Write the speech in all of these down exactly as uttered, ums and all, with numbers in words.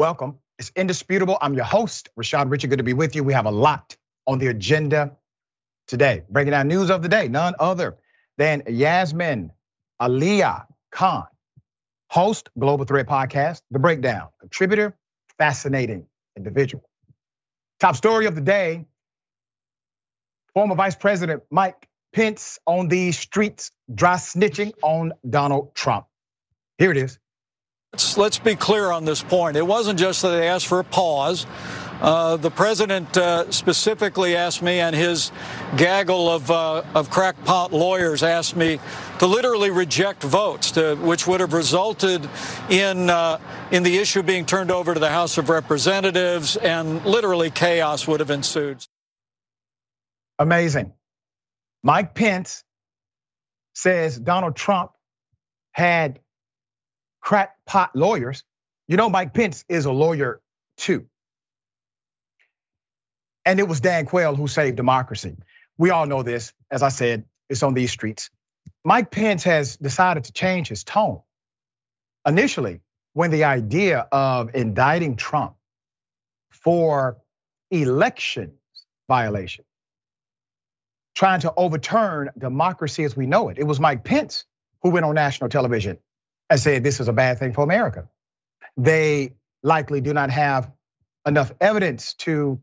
welcome. It's indisputable. I'm your host, Rashad Richey. Good to be with you. We have a lot on the agenda today. Breaking down news of the day, none other than Yasmin Aliya Khan, host, Global Threat Podcast, The Breakdown, contributor, fascinating individual. Top story of the day, former Vice President Mike Pence on the streets, dry snitching on Donald Trump. Here it is. Let's, let's be clear on this point. It wasn't just that they asked for a pause. Uh, the president uh, specifically asked me, and his gaggle of uh, of crackpot lawyers asked me to literally reject votes, to, which would have resulted in uh, in the issue being turned over to the House of Representatives, and literally chaos would have ensued. Amazing. Mike Pence says Donald Trump had crackpot lawyers. You know, Mike Pence is a lawyer too. And it was Dan Quayle who saved democracy. We all know this. As I said, it's on these streets. Mike Pence has decided to change his tone. Initially, when the idea of indicting Trump for elections violation, trying to overturn democracy as we know it, it was Mike Pence who went on national television and said this is a bad thing for America. They likely do not have enough evidence to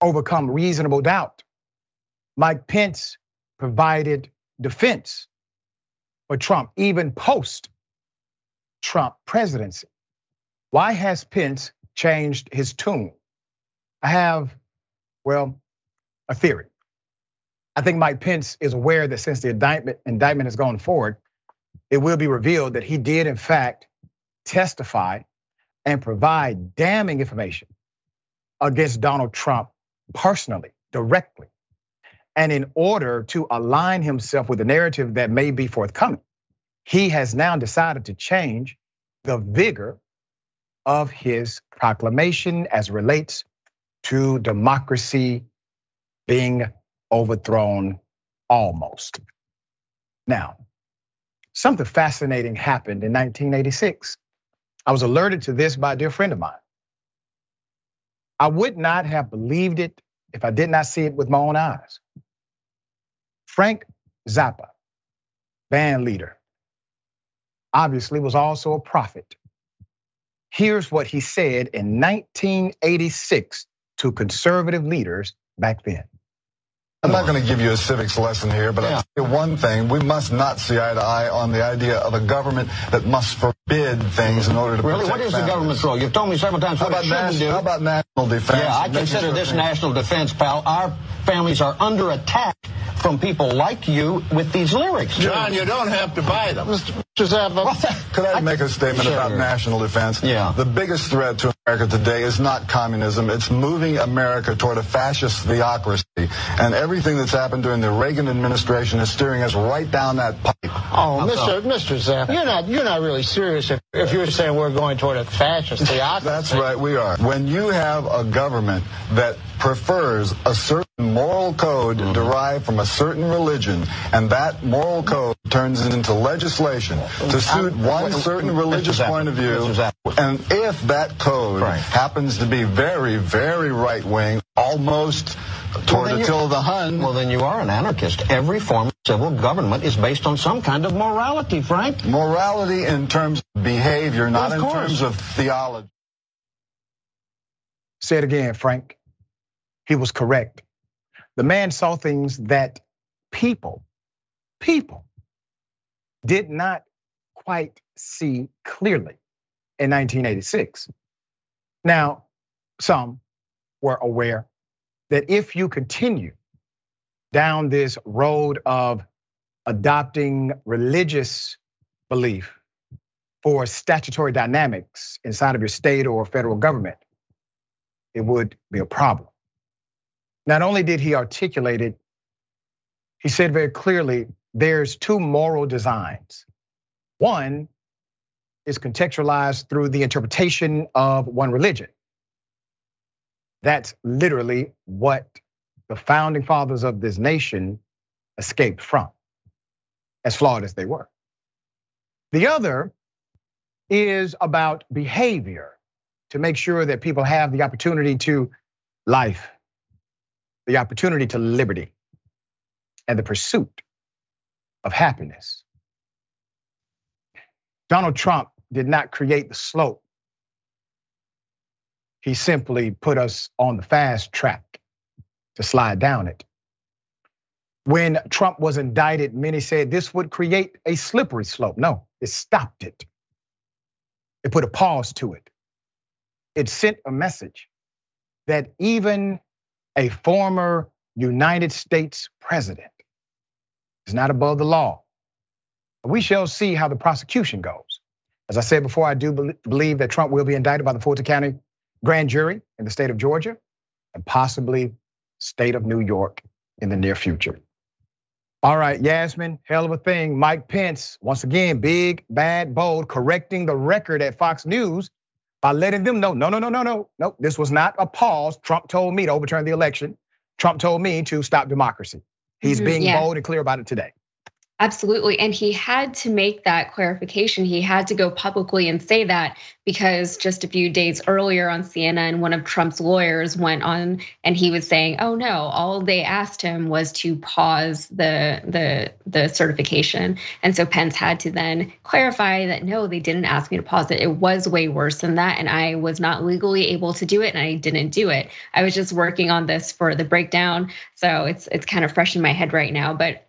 overcome reasonable doubt. Mike Pence provided defense for Trump, even post-Trump presidency. Why has Pence changed his tune? I have, well, a theory. I think Mike Pence is aware that since the indictment, indictment has gone forward, it will be revealed that he did in fact testify and provide damning information against Donald Trump personally, directly, and in order to align himself with the narrative that may be forthcoming, he has now decided to change the vigor of his proclamation as relates to democracy being overthrown almost. Now, something fascinating happened in nineteen eighty-six. I was alerted to this by a dear friend of mine. I would not have believed it if I did not see it with my own eyes. Frank Zappa, band leader, obviously was also a prophet. Here's what he said in nineteen eighty-six to conservative leaders back then. I'm not going to give you a civics lesson here, but yeah. I'll say one thing. We must not see eye to eye on the idea of a government that must forbid things in order to really? protect Really, what is families. the government's role? You've told me several times what it shouldn't do. How about national defense? Yeah, I consider this national defense, pal. Our families are under attack from people like you with these lyrics. John, you don't have to buy them. Mister Zappa, could I make a statement sure. about national defense? Yeah. The biggest threat to America today is not communism. It's moving America toward a fascist theocracy. And everything that's happened during the Reagan administration is steering us right down that pipe. Oh, Mister Mister Zappa, you're not, you're not really serious if, if you're saying we're going toward a fascist theocracy. That's right, we are. When you have a government that prefers a certain moral code mm-hmm. derived from a certain religion, and that moral code turns into legislation to suit I'm, one certain religious point of view, and if that code Frank. happens to be very, very right-wing, almost toward well, Attila the Hun. Well, then you are an anarchist. Every form of civil government is based on some kind of morality, Frank. Morality in terms of behavior, not well, of in course. terms of theology. Say it again, Frank. He was correct. The man saw things that people, people did not quite see clearly in nineteen eighty-six. Now, some were aware that if you continue down this road of adopting religious belief for statutory dynamics inside of your state or federal government, it would be a problem. Not only did he articulate it, he said very clearly, there's two moral designs. One is contextualized through the interpretation of one religion. That's literally what the founding fathers of this nation escaped from, as flawed as they were. The other is about behavior to make sure that people have the opportunity to life, the opportunity to liberty, and the pursuit of happiness. Donald Trump did not create the slope. He simply put us on the fast track to slide down it. When Trump was indicted, many said this would create a slippery slope. No, it stopped it. It put a pause to it. It sent a message that even a former United States president is not above the law. We shall see how the prosecution goes. As I said before, I do believe that Trump will be indicted by the Fulton County grand jury in the state of Georgia and possibly state of New York in the near future. All right, Yasmin, hell of a thing. Mike Pence, once again, big, bad, bold, correcting the record at Fox News by letting them know, no, no, no, no, no, no, this was not a pause. Trump told me to overturn the election. Trump told me to stop democracy. He's mm-hmm, being yeah. bold and clear about it today. Absolutely, and he had to make that clarification. He had to go publicly and say that because just a few days earlier on C N N, one of Trump's lawyers went on and he was saying, oh no, all they asked him was to pause the, the, the certification. And so Pence had to then clarify that, no, they didn't ask me to pause it. It was way worse than that, and I was not legally able to do it and I didn't do it. I was just working on this for The Breakdown, so it's it's kind of fresh in my head right now, but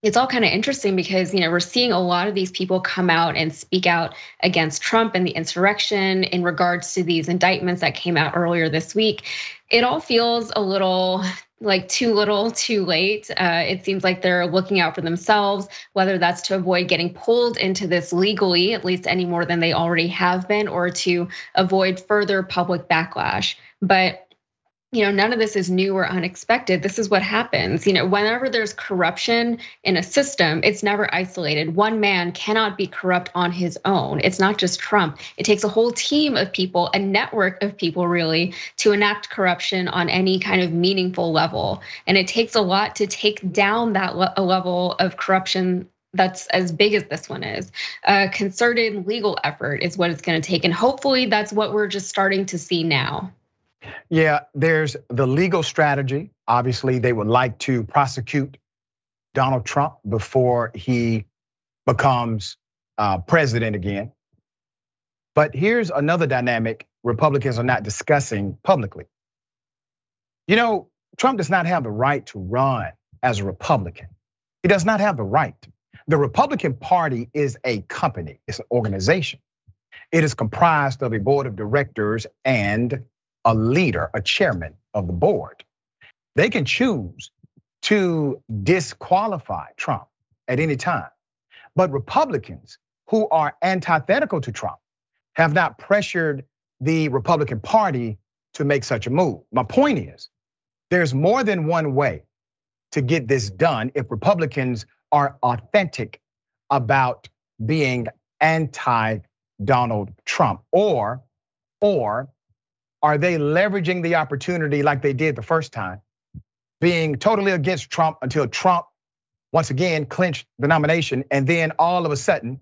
it's all kind of interesting because, you know, we're seeing a lot of these people come out and speak out against Trump and the insurrection in regards to these indictments that came out earlier this week. It all feels a little like too little, too late. Uh, it seems like they're looking out for themselves, whether that's to avoid getting pulled into this legally, at least any more than they already have been, or to avoid further public backlash. But you know, none of this is new or unexpected. This is what happens. You know, whenever there's corruption in a system, it's never isolated. One man cannot be corrupt on his own. It's not just Trump. It takes a whole team of people, a network of people really, to enact corruption on any kind of meaningful level. And it takes a lot to take down that le- level of corruption that's as big as this one is. A concerted legal effort is what it's going to take. And hopefully that's what we're just starting to see now. Yeah, there's the legal strategy. Obviously, they would like to prosecute Donald Trump before he becomes president again. But here's another dynamic Republicans are not discussing publicly. You know, Trump does not have the right to run as a Republican. He does not have the right. The Republican Party is a company, it's an organization. It is comprised of a board of directors and a leader, a chairman of the board. They can choose to disqualify Trump at any time. But Republicans who are antithetical to Trump have not pressured the Republican Party to make such a move. My point is, there's more than one way to get this done if Republicans are authentic about being anti-Donald Trump or, or, are they leveraging the opportunity like they did the first time, being totally against Trump until Trump once again clinched the nomination, and then all of a sudden,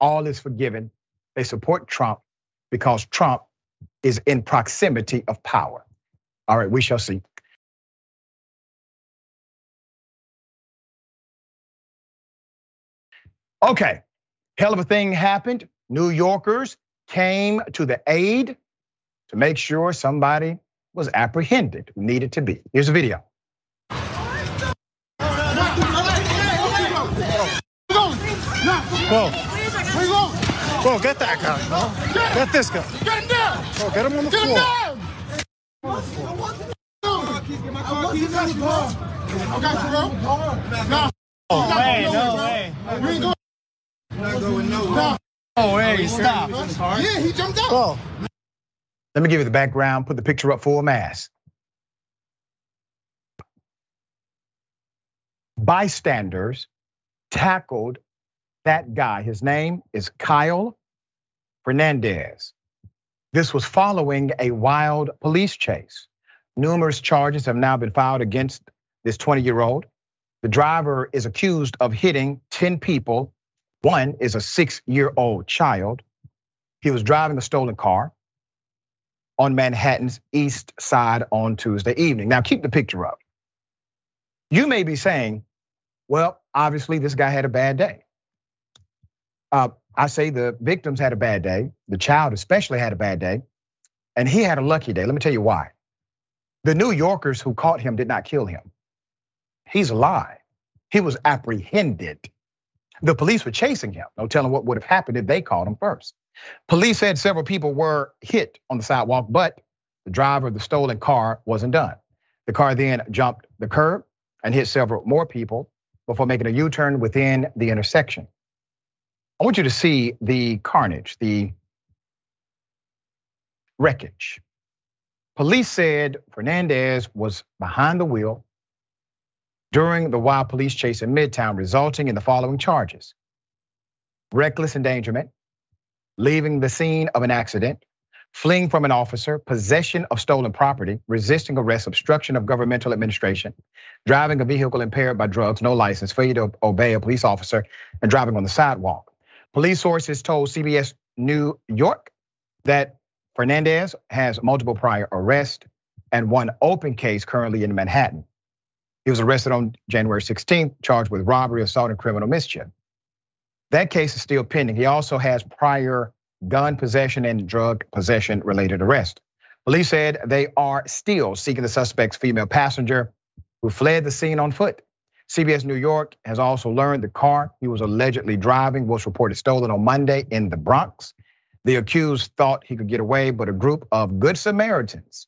all is forgiven. They support Trump because Trump is in proximity of power. All right, we shall see. Okay, hell of a thing happened. New Yorkers came to the aid to make sure somebody was apprehended, needed to be. Here's a video. Whoa, whoa, get that guy, bro. Get this guy. Get him down. Whoa, get him on the floor. Get him down. No way, no way. No way, stop. Yeah, he jumped out. Let me give you the background, put the picture up full mass. Bystanders tackled that guy. His name is Kyle Fernandez. This was following a wild police chase. Numerous charges have now been filed against this twenty-year-old. The driver is accused of hitting ten people. One is a six-year-old child. He was driving a stolen car. on Manhattan's East Side on Tuesday evening. Now, keep the picture up. You may be saying, well, obviously this guy had a bad day. Uh, I say the victims had a bad day. The child especially had a bad day, and he had a lucky day. Let me tell you why. The New Yorkers who caught him did not kill him. He's alive. He was apprehended. The police were chasing him. No telling what would have happened if they caught him first. Police said several people were hit on the sidewalk, but the driver of the stolen car wasn't done. The car then jumped the curb and hit several more people before making a U-turn within the intersection. I want you to see the carnage, the wreckage. Police said Fernandez was behind the wheel during the wild police chase in Midtown, resulting in the following charges: reckless endangerment, leaving the scene of an accident, fleeing from an officer, possession of stolen property, resisting arrest, obstruction of governmental administration, driving a vehicle impaired by drugs, no license, failure to obey a police officer, and driving on the sidewalk. Police sources told C B S New York that Fernandez has multiple prior arrests and one open case currently in Manhattan. He was arrested on January sixteenth, charged with robbery, assault, and criminal mischief. That case is still pending. He also has prior gun possession and drug possession related arrest. Police said they are still seeking the suspect's female passenger who fled the scene on foot. C B S New York has also learned the car he was allegedly driving was reported stolen on Monday in the Bronx. The accused thought he could get away, but a group of Good Samaritans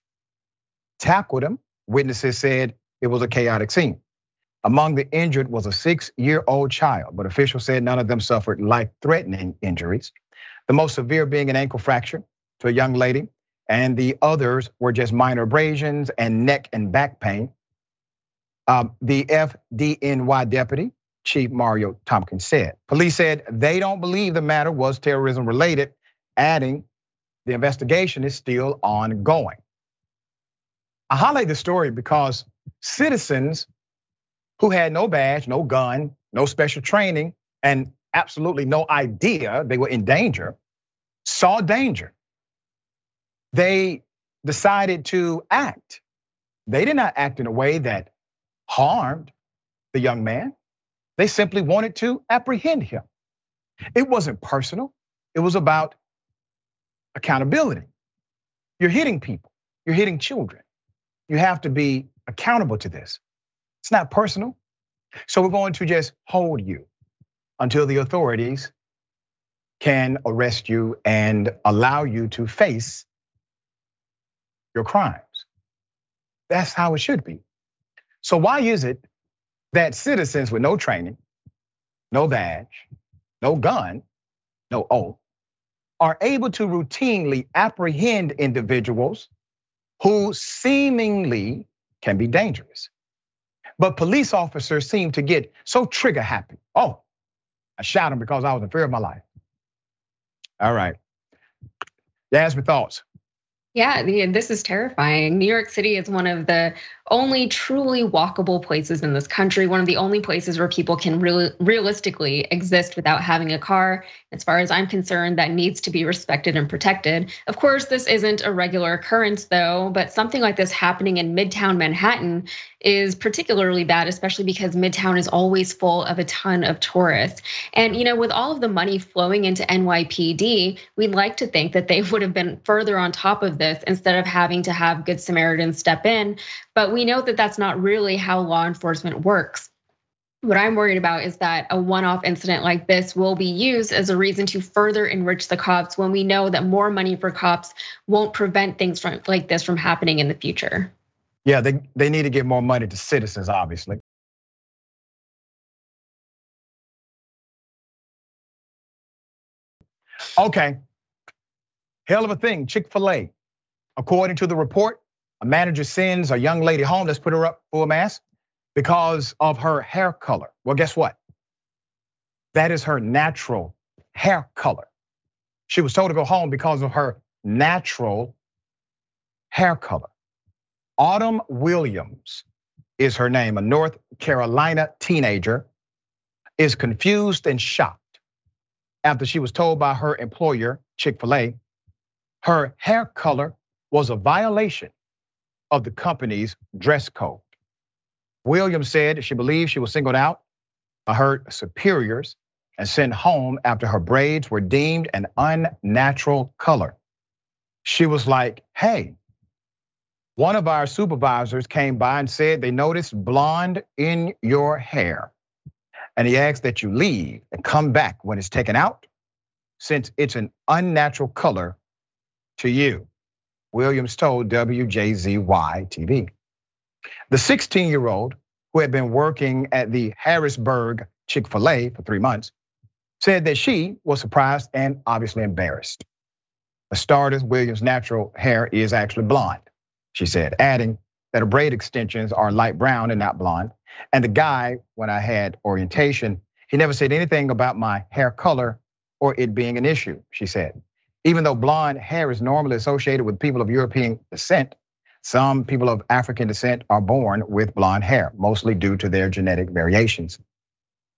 tackled him. Witnesses said it was a chaotic scene. Among the injured was a six-year-old child, but officials said none of them suffered life-threatening injuries. The most severe being an ankle fracture to a young lady, and the others were just minor abrasions and neck and back pain. Um, the F D N Y deputy, Chief Mario Tompkins, said police said they don't believe the matter was terrorism related, adding the investigation is still ongoing. I highlight the story because citizens who had no badge, no gun, no special training, and absolutely no idea they were in danger, saw danger. They decided to act. They did not act in a way that harmed the young man. They simply wanted to apprehend him. It wasn't personal. It was about accountability. You're hitting people. You're hitting children. You have to be accountable to this. It's not personal. So we're going to just hold you until the authorities can arrest you and allow you to face your crimes. That's how it should be. So why is it that citizens with no training, no badge, no gun, no oath, are able to routinely apprehend individuals who seemingly can be dangerous? But police officers seem to get so trigger happy. Oh, I shot him because I was in fear of my life. All right, Yasmin, thoughts? Yeah, this is terrifying. New York City is one of the only truly walkable places in this country, one of the only places where people can really realistically exist without having a car. As far as I'm concerned, that needs to be respected and protected. Of course, this isn't a regular occurrence though, but something like this happening in Midtown Manhattan is particularly bad, especially because Midtown is always full of a ton of tourists. And you know, with all of the money flowing into N Y P D, we'd like to think that they would have been further on top of this instead of having to have Good Samaritans step in. But we know that that's not really how law enforcement works. What I'm worried about is that a one-off incident like this will be used as a reason to further enrich the cops when we know that more money for cops won't prevent things from, like this from happening in the future. Yeah, they, they need to give more money to citizens, obviously. Okay, hell of a thing, Chick-fil-A. According to the report, a manager sends a young lady home, let's put her up full mask, because of her hair color. Well, guess what? That is her natural hair color. She was told to go home because of her natural hair color. Autumn Williams is her name, a North Carolina teenager, is confused and shocked after she was told by her employer, Chick-fil-A, her hair color was a violation of the company's dress code. Williams said she believed she was singled out by her superiors and sent home after her braids were deemed an unnatural color. She was like, hey, one of our supervisors came by and said they noticed blonde in your hair. And he asked that you leave and come back when it's taken out, since it's an unnatural color to you, Williams told W J Z Y T V. The sixteen-year-old, who had been working at the Harrisburg Chick-fil-A for three months, said that she was surprised and obviously embarrassed. For starters, Williams' natural hair is actually blonde, she said, adding that her braid extensions are light brown and not blonde. And the guy, when I had orientation, he never said anything about my hair color or it being an issue, she said. Even though blonde hair is normally associated with people of European descent, some people of African descent are born with blonde hair, mostly due to their genetic variations.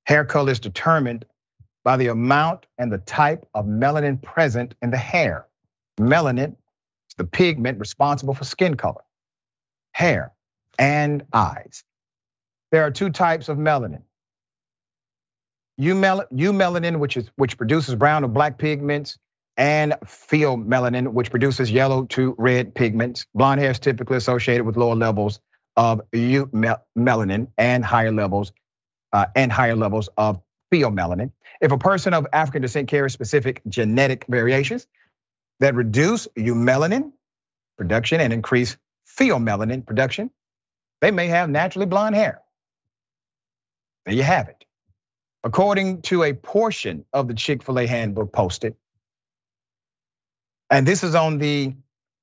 Hair color is determined by the amount and the type of melanin present in the hair. Melanin is the pigment responsible for skin color, hair, and eyes. There are two types of melanin. Eumelanin, which is which produces brown or black pigments, and pheomelanin, which produces yellow to red pigments. Blonde hair is typically associated with lower levels of eumelanin and higher levels uh, and higher levels of pheomelanin. If a person of African descent carries specific genetic variations that reduce eumelanin production and increase pheomelanin production, they may have naturally blonde hair. There you have it. According to a portion of the Chick-fil-A handbook posted, and this is on the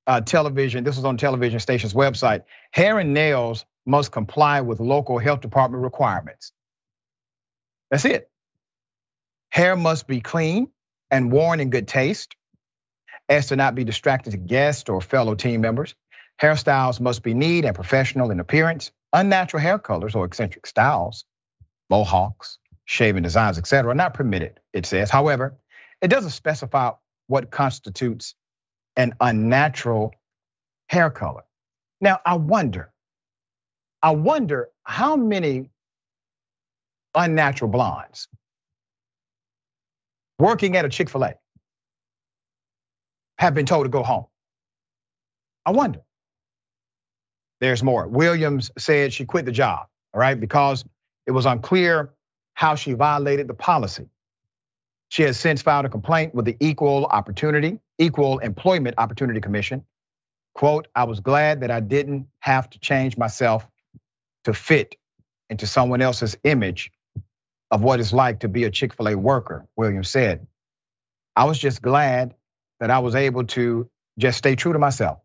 uh, television, this is on television station's website, hair and nails must comply with local health department requirements. That's it. Hair must be clean and worn in good taste, as to not be distracted to guests or fellow team members. Hairstyles must be neat and professional in appearance. Unnatural hair colors or eccentric styles, mohawks, shaving designs, et cetera, are not permitted, it says. However, it doesn't specify what constitutes an unnatural hair color. Now, I wonder, I wonder how many unnatural blondes working at a Chick-fil-A have been told to go home. I wonder. There's more. Williams said she quit the job, all right, because it was unclear how she violated the policy. She has since filed a complaint with the Equal Opportunity, Equal Employment Opportunity Commission. Quote, I was glad that I didn't have to change myself to fit into someone else's image of what it's like to be a Chick-fil-A worker, Williams said. I was just glad that I was able to just stay true to myself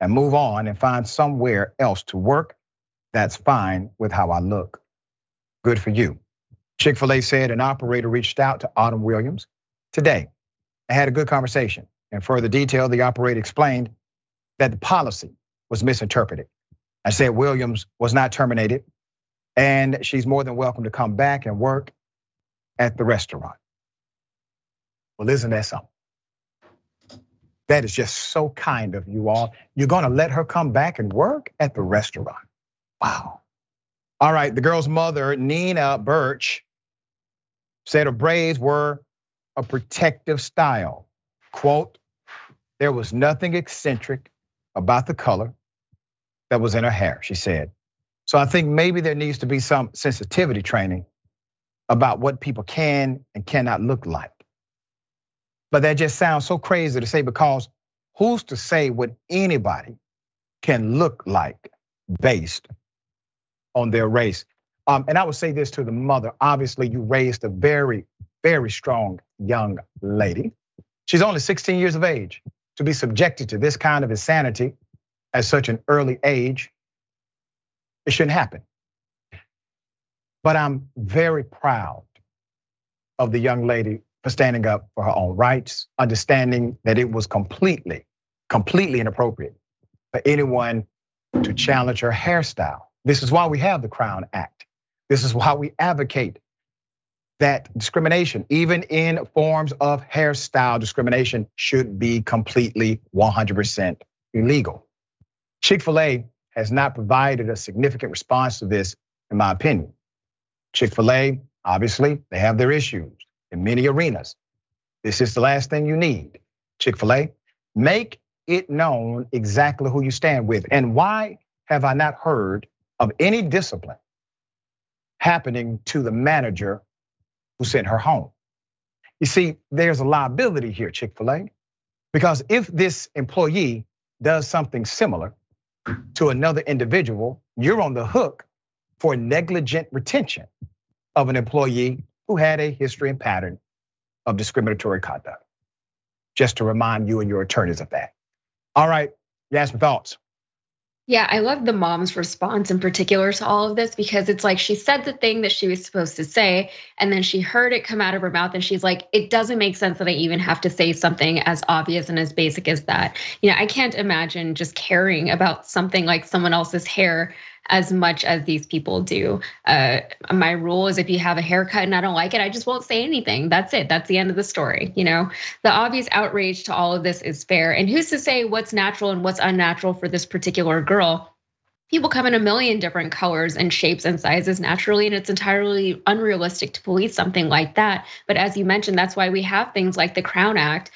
and move on and find somewhere else to work that's fine with how I look. Good for you. Chick-fil-A said an operator reached out to Autumn Williams today and had a good conversation. In further detail, the operator explained that the policy was misinterpreted. I said Williams was not terminated and she's more than welcome to come back and work at the restaurant. Well, isn't that something? That is just so kind of you all. You're gonna let her come back and work at the restaurant. Wow. All right, the girl's mother, Nina Birch, said her braids were a protective style. Quote, there was nothing eccentric about the color that was in her hair, she said. So I think maybe there needs to be some sensitivity training about what people can and cannot look like. But that just sounds so crazy to say, because who's to say what anybody can look like based on their race? Um, and I would say this to the mother. Obviously, you raised a very, very strong young lady. She's only sixteen years of age. To be subjected to this kind of insanity at such an early age, it shouldn't happen. But I'm very proud of the young lady for standing up for her own rights, understanding that it was completely, completely inappropriate for anyone to challenge her hairstyle. This is why we have the Crown Act. This is why we advocate that discrimination, even in forms of hairstyle discrimination, should be completely one hundred percent illegal. Chick-fil-A has not provided a significant response to this, in my opinion. Chick-fil-A, obviously, they have their issues in many arenas. This is the last thing you need. Chick-fil-A, make it known exactly who you stand with. And why have I not heard of any discipline happening to the manager who sent her home? You see, there's a liability here, Chick-fil-A, because if this employee does something similar to another individual, you're on the hook for negligent retention of an employee who had a history and pattern of discriminatory conduct. Just to remind you and your attorneys of that. All right, Yasmin, thoughts? Yeah, I love the mom's response in particular to all of this, because it's like she said the thing that she was supposed to say, and then she heard it come out of her mouth, and she's like, it doesn't make sense that I even have to say something as obvious and as basic as that. You know, I can't imagine just caring about something like someone else's hair as much as these people do. Uh, my rule is if you have a haircut and I don't like it, I just won't say anything. That's it, that's the end of the story. You know, the obvious outrage to all of this is fair. And who's to say what's natural and what's unnatural for this particular girl? People come in a million different colors and shapes and sizes naturally, and it's entirely unrealistic to police something like that. But as you mentioned, that's why we have things like the Crown Act.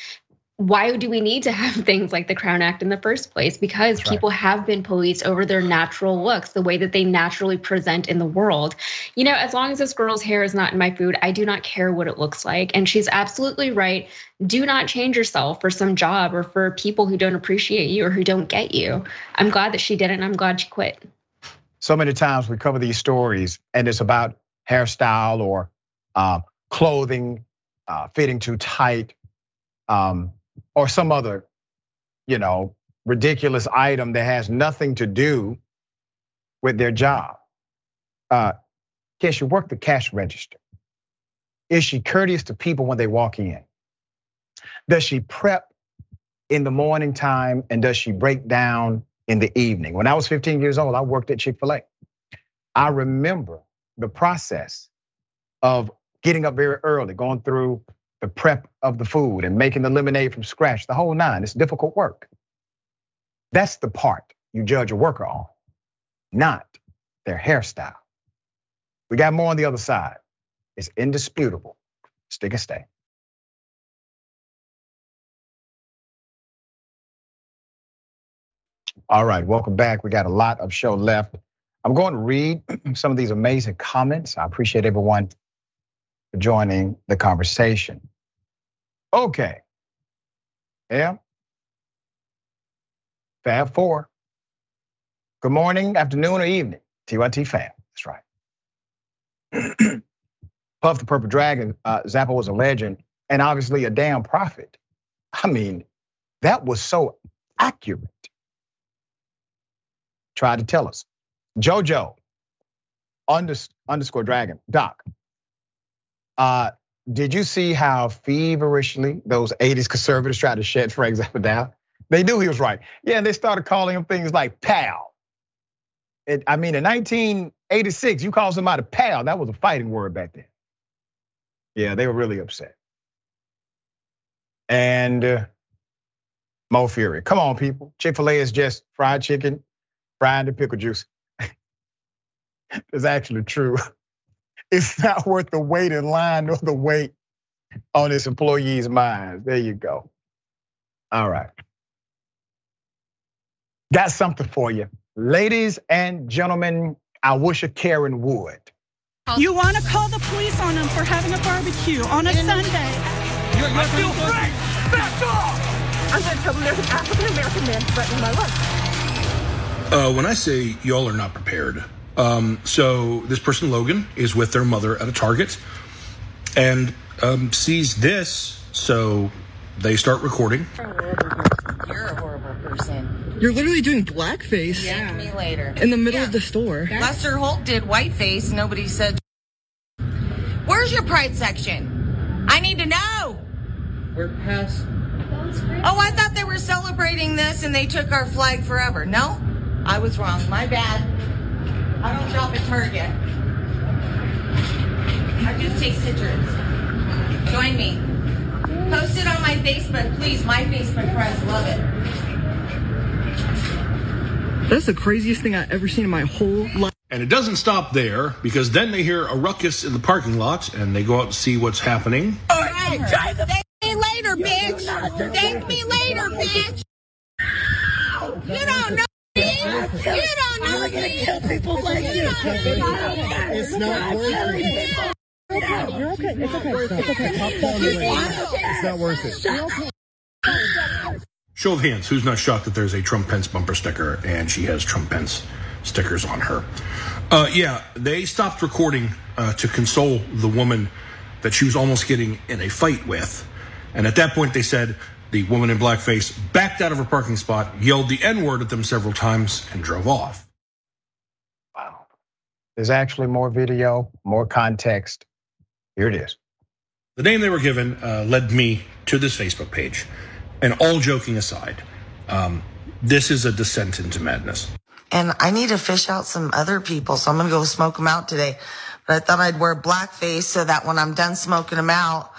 Why do we need to have things like the Crown Act in the first place? Because That's people right. have been policed over their natural looks, the way that they naturally present in the world. You know, as long as this girl's hair is not in my food, I do not care what it looks like. And she's absolutely right. Do not change yourself for some job or for people who don't appreciate you or who don't get you. I'm glad that she didn't. I'm glad she quit. So many times we cover these stories and it's about hairstyle or uh, clothing uh, fitting too tight. Um, or some other, you know, ridiculous item that has nothing to do with their job. Uh, can she work the cash register? Is she courteous to people when they walk in? Does she prep in the morning time, and does she break down in the evening? When I was fifteen years old, I worked at Chick-fil-A. I remember the process of getting up very early, going through the prep of the food and making the lemonade from scratch, the whole nine. It's difficult work. That's the part you judge a worker on, not their hairstyle. We got more on the other side. It's indisputable. Stick and stay. All right, welcome back. We got a lot of show left. I'm going to read some of these amazing comments. I appreciate everyone for joining the conversation. Okay, yeah. Fab Four. Good morning, afternoon, or evening. T Y T Fab, that's right. Puff the Purple Dragon, uh, Zappa was a legend, and obviously a damn prophet. I mean, that was so accurate. Tried to tell us. Jojo, unders- underscore dragon, Doc. Uh, Did you see how feverishly those eighties conservatives tried to shut Frank Zappa down? They knew he was right. Yeah, and they started calling him things like pal. It, I mean, in nineteen eighty-six, you called somebody pal. That was a fighting word back then. Yeah, they were really upset. And uh, Mo Fury, come on, people. Chick-fil-A is just fried chicken, fried in pickle juice. It's actually true. It's not worth the wait in line nor the wait on its employees' minds. There you go. All right. Got something for you. Ladies and gentlemen, I wish a Karen would. You want to call the police on them for having a barbecue on a in, Sunday. You're, you're I feel great. Back off. I'm going to tell them there's an African-American man threatening my life. Uh, when I say y'all are not prepared. Um, so this person, Logan, is with their mother at a Target and um, sees this, so they start recording. You're a horrible person. You're a horrible person. You're literally doing blackface. Yeah. Thank me later. In the middle yeah. of the store. Lester Holt did whiteface. Nobody said. Where's your pride section? I need to know. We're past. Oh, I thought they were celebrating this and they took our flag forever. No, I was wrong. My bad. I don't shop at Target. I just take pictures. Join me. Post it on my Facebook, please. My Facebook friends love it. That's the craziest thing I've ever seen in my whole life. And it doesn't stop there, because then they hear a ruckus in the parking lot and they go out to see what's happening. All right, drive the f- me later, bitch. Thank me later, bitch. You don't know me. You don't know me. I'm going to kill people like you. It's not worth it. You're okay. It's okay. It's okay. It's not worth it. You're okay. Show of hands, who's not shocked that there's a Trump Pence bumper sticker and she has Trump Pence stickers on her? Uh, yeah, they stopped recording uh, to console the woman that she was almost getting in a fight with. And at that point, they said the woman in blackface backed out of her parking spot, yelled the N-word at them several times, and drove off. Wow. There's actually more video, more context. Here it is. The name they were given uh, led me to this Facebook page. And all joking aside, um, this is a descent into madness. And I need to fish out some other people, so I'm gonna go smoke them out today. But I thought I'd wear blackface so that when I'm done smoking them out,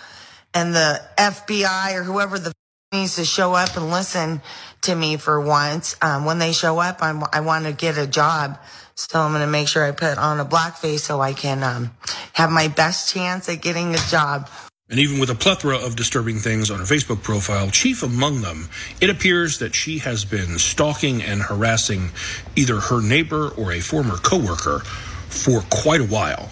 and the F B I or whoever the f- needs to show up and listen to me for once, um, when they show up, I'm, I want to get a job. So I'm gonna make sure I put on a blackface so I can um, have my best chance at getting a job. And even with a plethora of disturbing things on her Facebook profile, chief among them, it appears that she has been stalking and harassing either her neighbor or a former coworker for quite a while.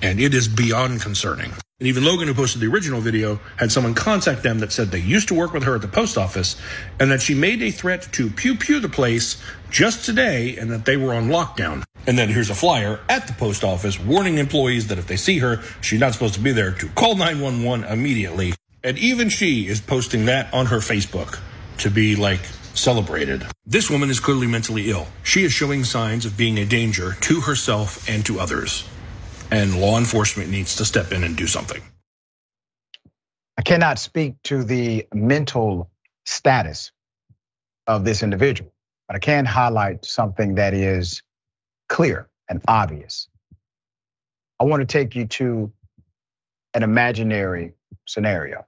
And it is beyond concerning. And even Logan, who posted the original video, had someone contact them that said they used to work with her at the post office and that she made a threat to pew-pew the place just today and that they were on lockdown. And then here's a flyer at the post office warning employees that if they see her, she's not supposed to be there, to call nine one one immediately. And even she is posting that on her Facebook to be, like, celebrated. This woman is clearly mentally ill. She is showing signs of being a danger to herself and to others. And law enforcement needs to step in and do something. I cannot speak to the mental status of this individual, but I can highlight something that is clear and obvious. I want to take you to an imaginary scenario.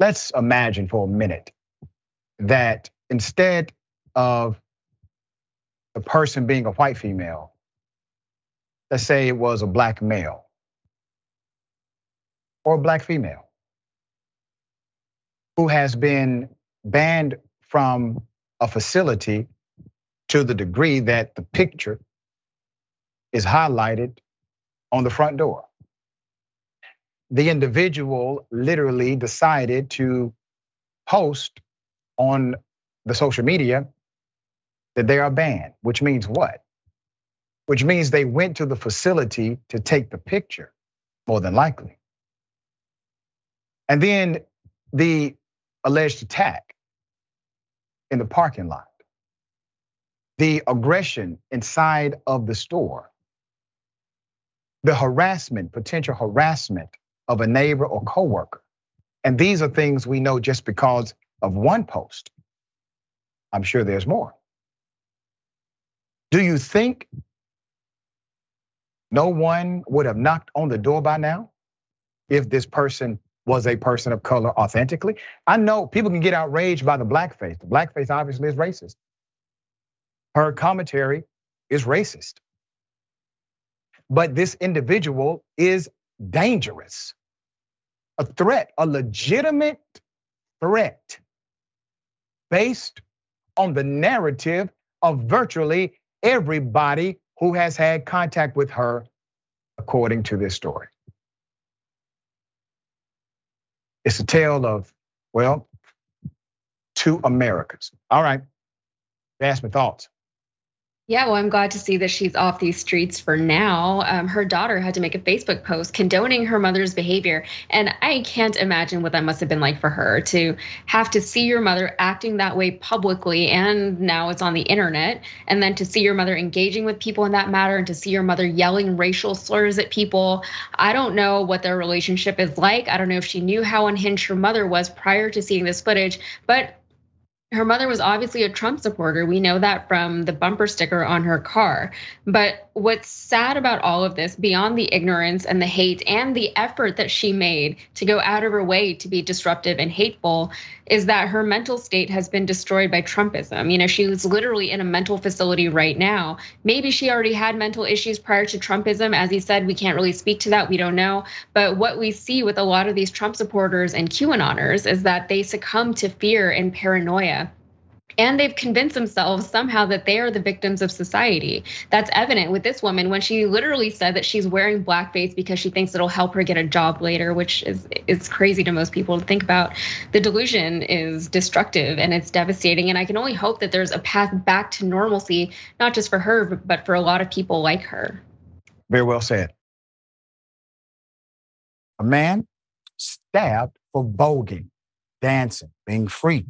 Let's imagine for a minute that instead of the person being a white female, let's say it was a black male or a black female who has been banned from a facility to the degree that the picture is highlighted on the front door. The individual literally decided to post on the social media that they are banned, which means what? Which means they went to the facility to take the picture, more than likely. And then the alleged attack in the parking lot, the aggression inside of the store, the harassment, potential harassment of a neighbor or coworker. And these are things we know just because of one post. I'm sure there's more. Do you think no one would have knocked on the door by now if this person was a person of color authentically? I know people can get outraged by the blackface. The blackface obviously is racist. Her commentary is racist. But this individual is dangerous. A threat, a legitimate threat based on the narrative of virtually everybody who has had contact with her, according to this story. It's a tale of, well, two Americas. All right, Yasmin, thoughts? Yeah, well, I'm glad to see that she's off these streets for now. Um, her daughter had to make a Facebook post condoning her mother's behavior. And I can't imagine what that must have been like for her to have to see your mother acting that way publicly. And now it's on the internet. And then to see your mother engaging with people in that matter and to see your mother yelling racial slurs at people. I don't know what their relationship is like. I don't know if she knew how unhinged her mother was prior to seeing this footage, but her mother was obviously a Trump supporter. We know that from the bumper sticker on her car. But what's sad about all of this, beyond the ignorance and the hate and the effort that she made to go out of her way to be disruptive and hateful, is that her mental state has been destroyed by Trumpism. You know, she was literally in a mental facility right now. Maybe she already had mental issues prior to Trumpism. As he said, we can't really speak to that. We don't know. But what we see with a lot of these Trump supporters and QAnoners is that they succumb to fear and paranoia. And they've convinced themselves somehow that they are the victims of society. That's evident with this woman when she literally said that she's wearing blackface because she thinks it'll help her get a job later, which is it's crazy to most people to think about. The delusion is destructive and it's devastating. And I can only hope that there's a path back to normalcy, not just for her, but for a lot of people like her. Very well said. A man stabbed for voguing, dancing, being free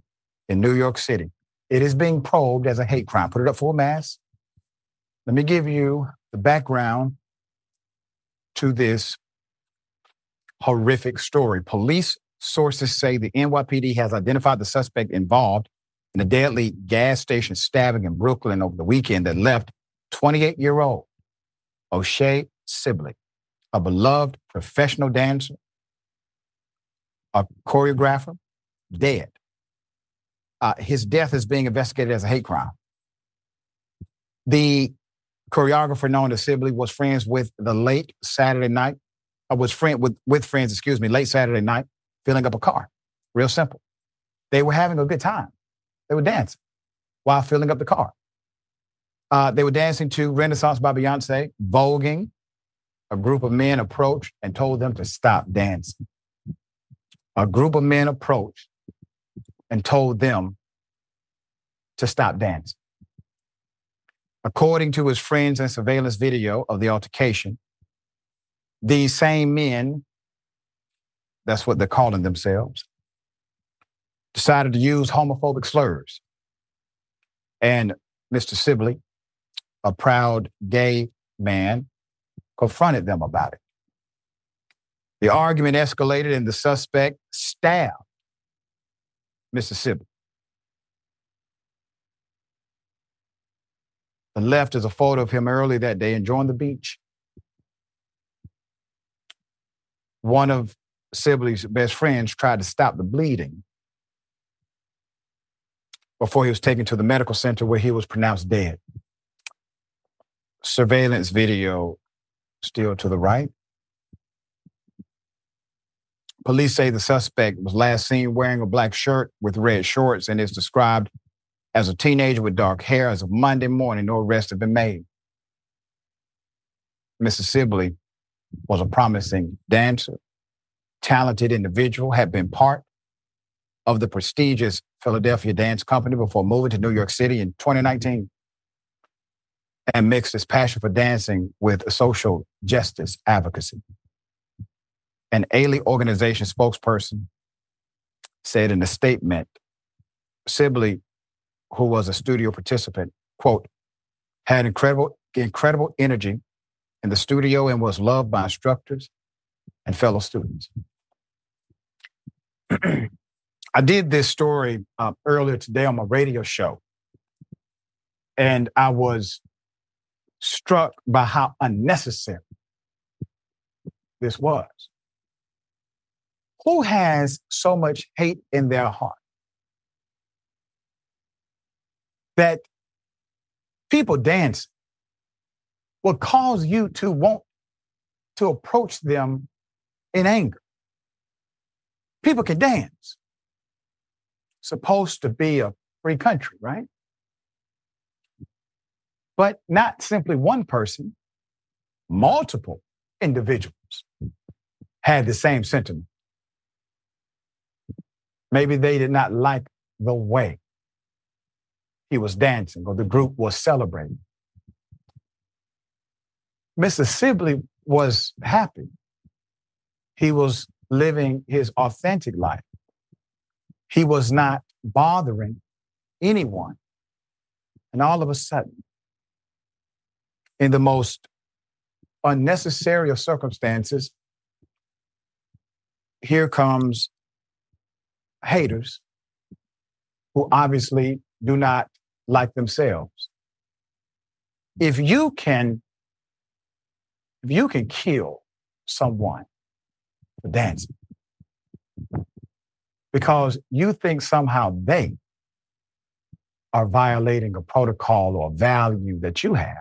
in New York City. It is being probed as a hate crime. Put it up full mass. Let me give you the background to this horrific story. Police sources say the N Y P D has identified the suspect involved in a deadly gas station stabbing in Brooklyn over the weekend that left twenty-eight-year-old O'Shea Sibley, a beloved professional dancer, a choreographer, dead. Uh, his death is being investigated as a hate crime. The choreographer known as Sibley was friends with the late Saturday night, or was friend with, with friends, excuse me, late Saturday night, filling up a car. Real simple. They were having a good time. They were dancing while filling up the car. Uh, they were dancing to Renaissance by Beyonce, voguing. A group of men approached and told them to stop dancing. A group of men approached and told them to stop dancing. According to his friends and surveillance video of the altercation, these same men, that's what they're calling themselves, decided to use homophobic slurs. And Mister Sibley, a proud gay man, confronted them about it. The argument escalated and the suspect stabbed Mister Sibley. The left is a photo of him early that day enjoying the beach. One of Sibley's best friends tried to stop the bleeding before he was taken to the medical center where he was pronounced dead. Surveillance video still to the right. Police say the suspect was last seen wearing a black shirt with red shorts and is described as a teenager with dark hair. As of Monday morning, no arrests have been made. Mister Sibley was a promising dancer, talented individual, had been part of the prestigious Philadelphia dance company before moving to New York City in twenty nineteen, and mixed his passion for dancing with social justice advocacy. An A L E organization spokesperson said in a statement, Sibley, who was a studio participant, quote, had incredible, incredible energy in the studio and was loved by instructors and fellow students. I did this story uh, earlier today on my radio show, and I was struck by how unnecessary this was. Who has so much hate in their heart that people dancing will cause you to want to approach them in anger? People can dance. Supposed to be a free country, right? But not simply one person, multiple individuals had the same sentiment. Maybe they did not like the way he was dancing or the group was celebrating. Mister Sibley was happy. He was living his authentic life. He was not bothering anyone. And all of a sudden, in the most unnecessary of circumstances, here comes haters who obviously do not like themselves. If you can, if you can kill someone for dancing because you think somehow they are violating a protocol or a value that you have,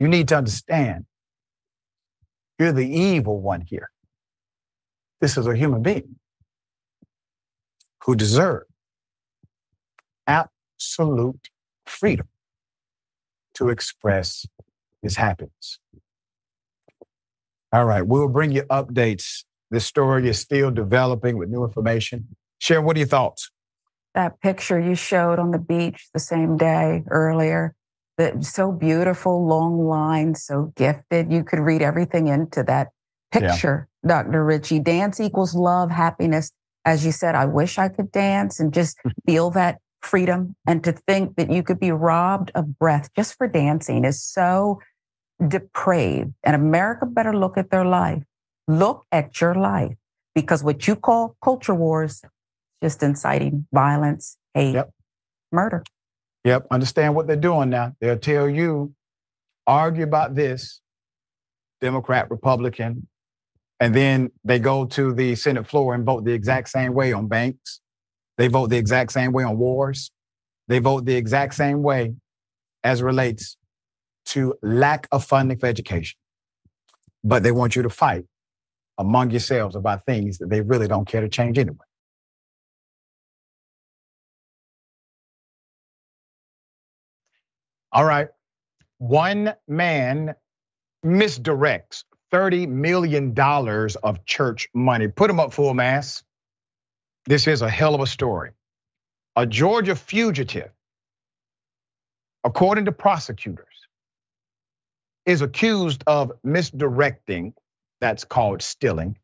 you need to understand you're the evil one here. This is a human being who deserves absolute freedom to express his happiness. All right, we'll bring you updates. This story is still developing with new information. Sharon, what are your thoughts? That picture you showed on the beach the same day earlier, that so beautiful, long line, so gifted. You could read everything into that picture, yeah. Doctor Richey. Dance equals love, happiness. As you said, I wish I could dance and just feel that freedom. And to think that you could be robbed of breath just for dancing is so depraved. And America better look at their life. Look at your life, because what you call culture wars, just inciting violence, hate, yep. murder. Yep. Understand what they're doing now. They'll tell you, argue about this, Democrat, Republican, and then they go to the Senate floor and vote the exact same way on banks. They vote the exact same way on wars. They vote the exact same way as it relates to lack of funding for education. But they want you to fight among yourselves about things that they really don't care to change anyway. All right. One man misdirects thirty million dollars of church money. Put him up full mass. This is a hell of a story. A Georgia fugitive, according to prosecutors, is accused of misdirecting, that's called stealing,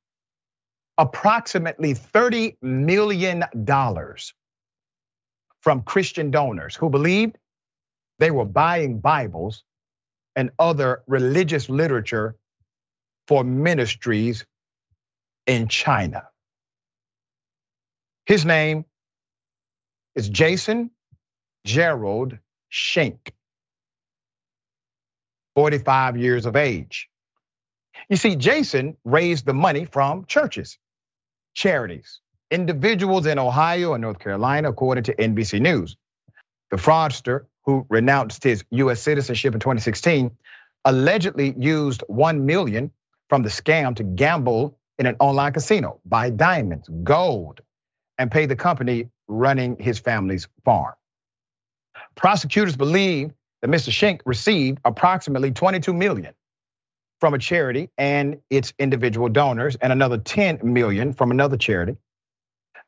approximately thirty million dollars from Christian donors who believed they were buying Bibles and other religious literature for ministries in China. His name is Jason Gerald Shenk, forty-five years of age. You see, Jason raised the money from churches, charities, individuals in Ohio and North Carolina, according to N B C News. The fraudster, who renounced his U S citizenship in twenty sixteen, allegedly used one million dollars from the scam to gamble in an online casino, buy diamonds, gold, and pay the company running his family's farm. Prosecutors believe that Mister Shenk received approximately twenty-two million dollars from a charity and its individual donors, and another ten million dollars from another charity.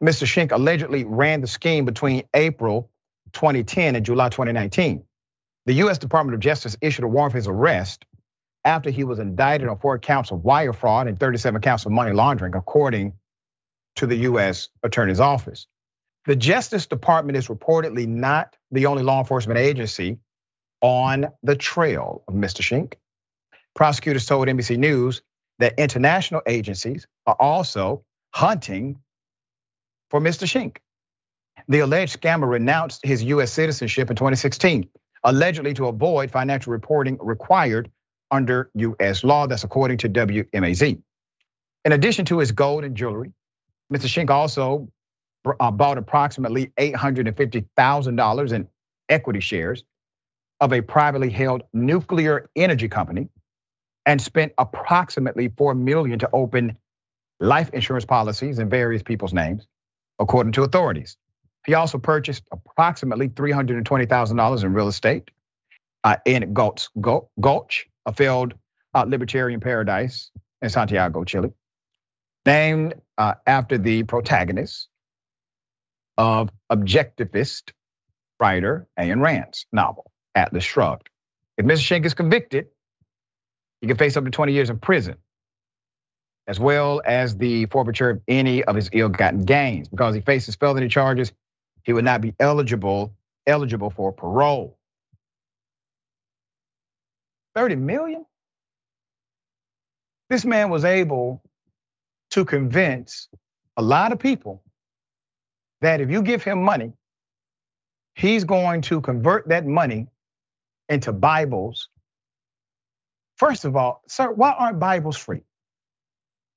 Mister Shenk allegedly ran the scheme between April twenty ten and July twenty nineteen. The U S Department of Justice issued a warrant for his arrest after he was indicted on four counts of wire fraud and thirty-seven counts of money laundering, according to the U S Attorney's Office. The Justice Department is reportedly not the only law enforcement agency on the trail of Mister Shenk. Prosecutors told N B C News that international agencies are also hunting for Mister Shenk. The alleged scammer renounced his U S citizenship in twenty sixteen, allegedly to avoid financial reporting required under U S law. That's according to W M A Z. In addition to his gold and jewelry, Mister Shenk also bought approximately eight hundred fifty thousand dollars in equity shares of a privately held nuclear energy company, and spent approximately four million dollars to open life insurance policies in various people's names, according to authorities. He also purchased approximately three hundred twenty thousand dollars in real estate uh, in Gulch, Gulch, a failed uh, libertarian paradise in Santiago, Chile, named uh, after the protagonist of objectivist writer Ayn Rand's novel, Atlas Shrugged. If Mister Shenk is convicted, he can face up to twenty years in prison, as well as the forfeiture of any of his ill-gotten gains. Because he faces felony charges, he would not be eligible eligible for parole. thirty million? This man was able to convince a lot of people that if you give him money, he's going to convert that money into Bibles. First of all, sir, why aren't Bibles free?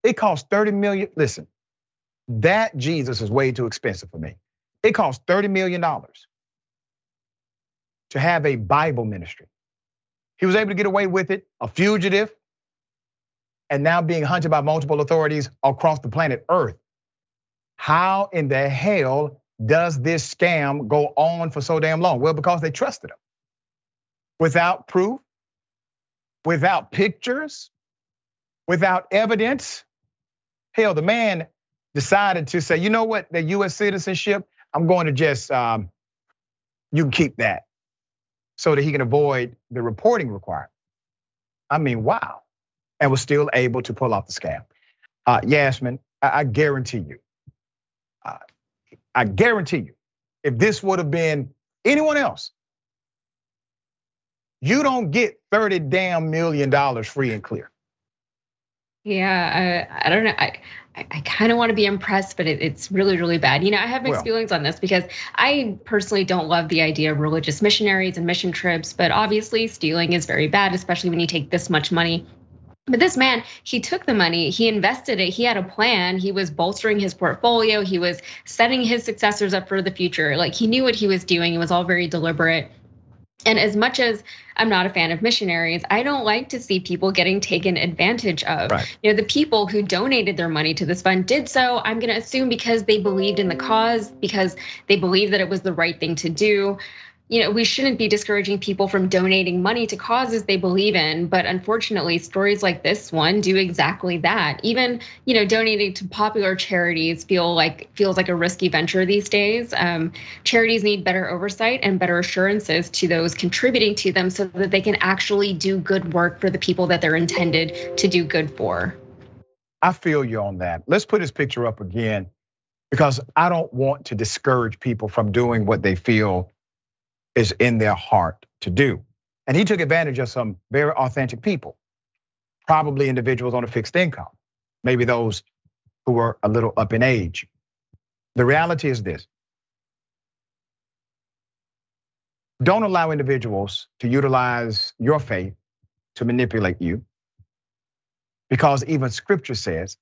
It costs thirty million dollars. Listen, that Jesus is way too expensive for me. It costs thirty million dollars to have a Bible ministry. He was able to get away with it, a fugitive, and now being hunted by multiple authorities across the planet Earth. How in the hell does this scam go on for so damn long? Well, because they trusted him. Without proof, without pictures, without evidence. Hell, the man decided to say, you know what, the U S citizenship, I'm going to just, um, you can keep that so that he can avoid the reporting requirement. I mean, wow. And was still able to pull off the scam. Uh, Yasmin, I, I guarantee you, uh, I guarantee you, if this would have been anyone else, you don't get thirty damn million dollars free and clear. Yeah, I, I don't know. I I kind of want to be impressed, but it, it's really, really bad. You know, I have mixed well, feelings on this because I personally don't love the idea of religious missionaries and mission trips, but obviously stealing is very bad, especially when you take this much money. But this man, he took the money, he invested it, he had a plan, he was bolstering his portfolio, he was setting his successors up for the future. Like, he knew what he was doing, it was all very deliberate. And as much as I'm not a fan of missionaries, I don't like to see people getting taken advantage of. Right. You know, the people who donated their money to this fund did so, I'm going to assume, because they believed in the cause, because they believed that it was the right thing to do. You know, we shouldn't be discouraging people from donating money to causes they believe in. But unfortunately, stories like this one do exactly that. Even, you know, donating to popular charities feel like feels like a risky venture these days. Um, charities need better oversight and better assurances to those contributing to them so that they can actually do good work for the people that they're intended to do good for. I feel you on that. Let's put this picture up again, because I don't want to discourage people from doing what they feel is in their heart to do. And he took advantage of some very authentic people, probably individuals on a fixed income, maybe those who were a little up in age. The reality is this: don't allow individuals to utilize your faith to manipulate you, because even scripture says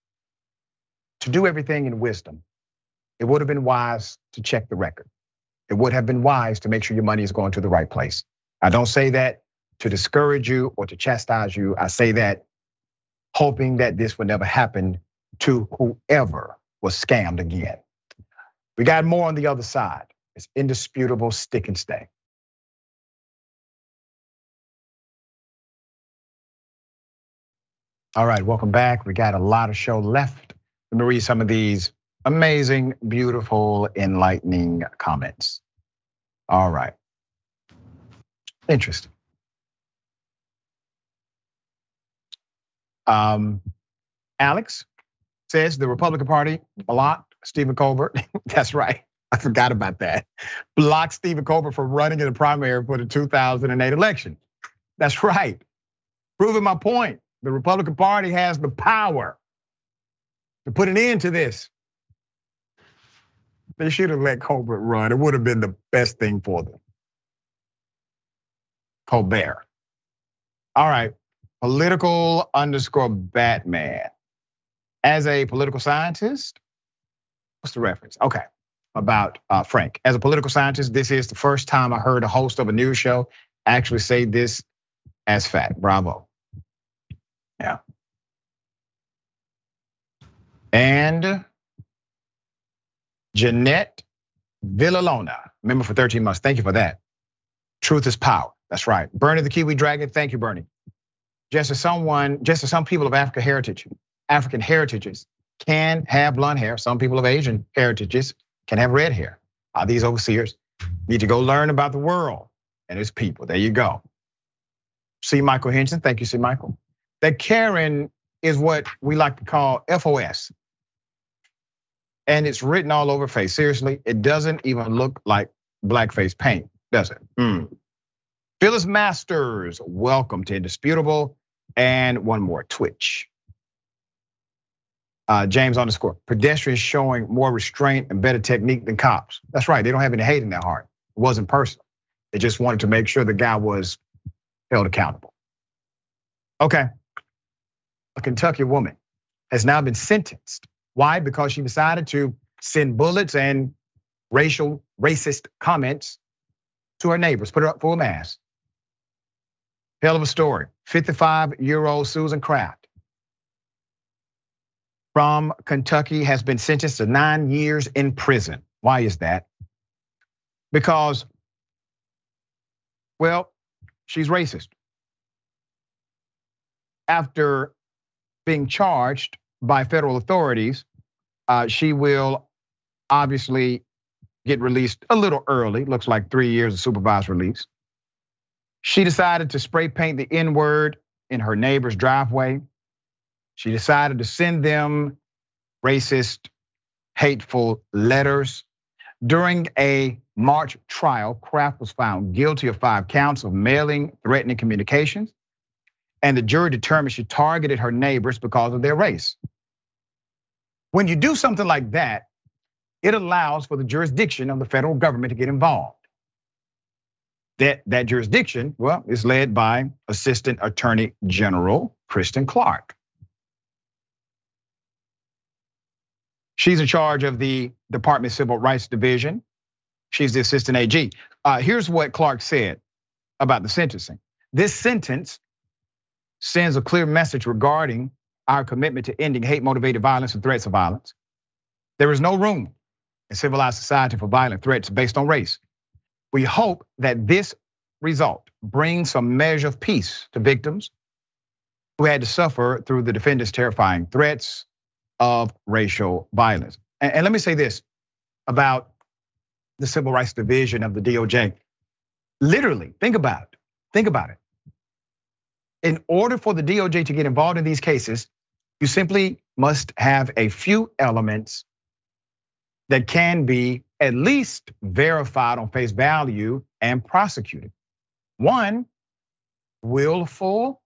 to do everything in wisdom. It would have been wise to check the record. It would have been wise to make sure your money is going to the right place. I don't say that to discourage you or to chastise you. I say that hoping that this would never happen to whoever was scammed again. We got more on the other side. It's indisputable stick and stay. All right, welcome back. We got a lot of show left. Let me read some of these amazing, beautiful, enlightening comments. All right. Interesting. Um, Alex says the Republican Party blocked Stephen Colbert. That's right. I forgot about that. Blocked Stephen Colbert from running in the primary for the two thousand eight election. That's right. Proving my point. The Republican Party has the power to put an end to this. They should have let Colbert run. It would have been the best thing for them. Colbert. All right. Political underscore Batman. As a political scientist, what's the reference? Okay. About uh, Frank. As a political scientist, this is the first time I heard a host of a news show actually say this as fact. Bravo. Yeah. And Jeanette Villalona, member for thirteen months. Thank you for that. Truth is power. That's right. Bernie the Kiwi Dragon. Thank you, Bernie. Just as someone, just as some people of African heritage, African heritages can have blonde hair, some people of Asian heritages can have red hair. Uh, these overseers need to go learn about the world and its people. There you go. C. Michael Henson. Thank you, C. Michael. That Karen is what we like to call F O S. And it's written all over face. Seriously, it doesn't even look like blackface paint, does it? Mm. Phyllis Masters, welcome to Indisputable. And one more, Twitch. Uh, James underscore, pedestrians showing more restraint and better technique than cops. That's right, they don't have any hate in their heart. It wasn't personal. They just wanted to make sure the guy was held accountable. Okay, a Kentucky woman has now been sentenced. Why? Because she decided to send bullets and racial, racist comments to her neighbors, put her up full mask. Hell of a story. fifty-five-year-old Susan Kraft from Kentucky has been sentenced to nine years in prison. Why is that? Because, well, she's racist. After being charged by federal authorities, uh, she will obviously get released a little early, looks like three years of supervised release. She decided to spray paint the N-word in her neighbor's driveway. She decided to send them racist, hateful letters. During a March trial, Kraft was found guilty of five counts of mailing, threatening communications, and the jury determined she targeted her neighbors because of their race. When you do something like that, it allows for the jurisdiction of the federal government to get involved. That, that jurisdiction, well, is led by Assistant Attorney General Kristen Clark. She's in charge of the Department of Civil Rights Division. She's the assistant A G. Uh, here's what Clark said about the sentencing. This sentence sends a clear message regarding our commitment to ending hate-motivated violence and threats of violence. There is no room in civilized society for violent threats based on race. We hope that this result brings some measure of peace to victims who had to suffer through the defendant's terrifying threats of racial violence. And, and let me say this about the Civil Rights Division of the D O J. Literally, think about it, think about it. In order for the D O J to get involved in these cases, you simply must have a few elements that can be at least verified on face value and prosecuted. One, willful,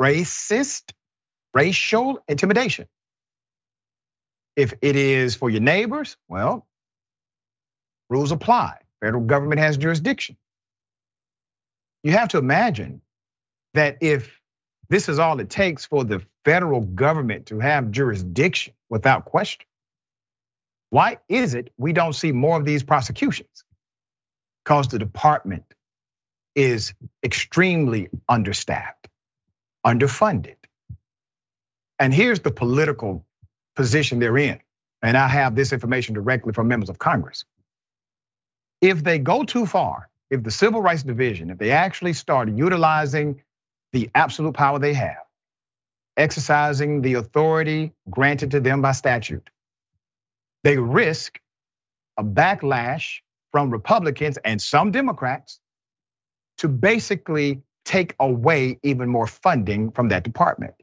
racist, racial intimidation. If it is for your neighbors, well, rules apply. Federal government has jurisdiction. You have to imagine that if this is all it takes for the federal government to have jurisdiction without question, why is it we don't see more of these prosecutions? Because the department is extremely understaffed, underfunded. And here's the political position they're in. And I have this information directly from members of Congress. If they go too far, if the Civil Rights Division, if they actually start utilizing the absolute power they have, exercising the authority granted to them by statute, they risk a backlash from Republicans and some Democrats to basically take away even more funding from that department.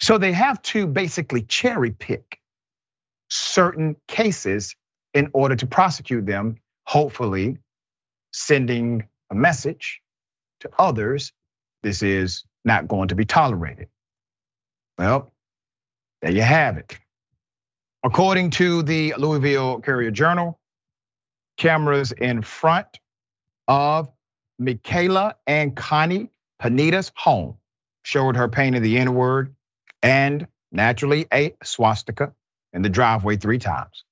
So they have to basically cherry pick certain cases in order to prosecute them, hopefully sending a message to others, this is not going to be tolerated. Well, there you have it. According to the Louisville Courier Journal, cameras in front of Michaela and Connie Panita's home showed her painting the N-word and naturally a swastika in the driveway three times.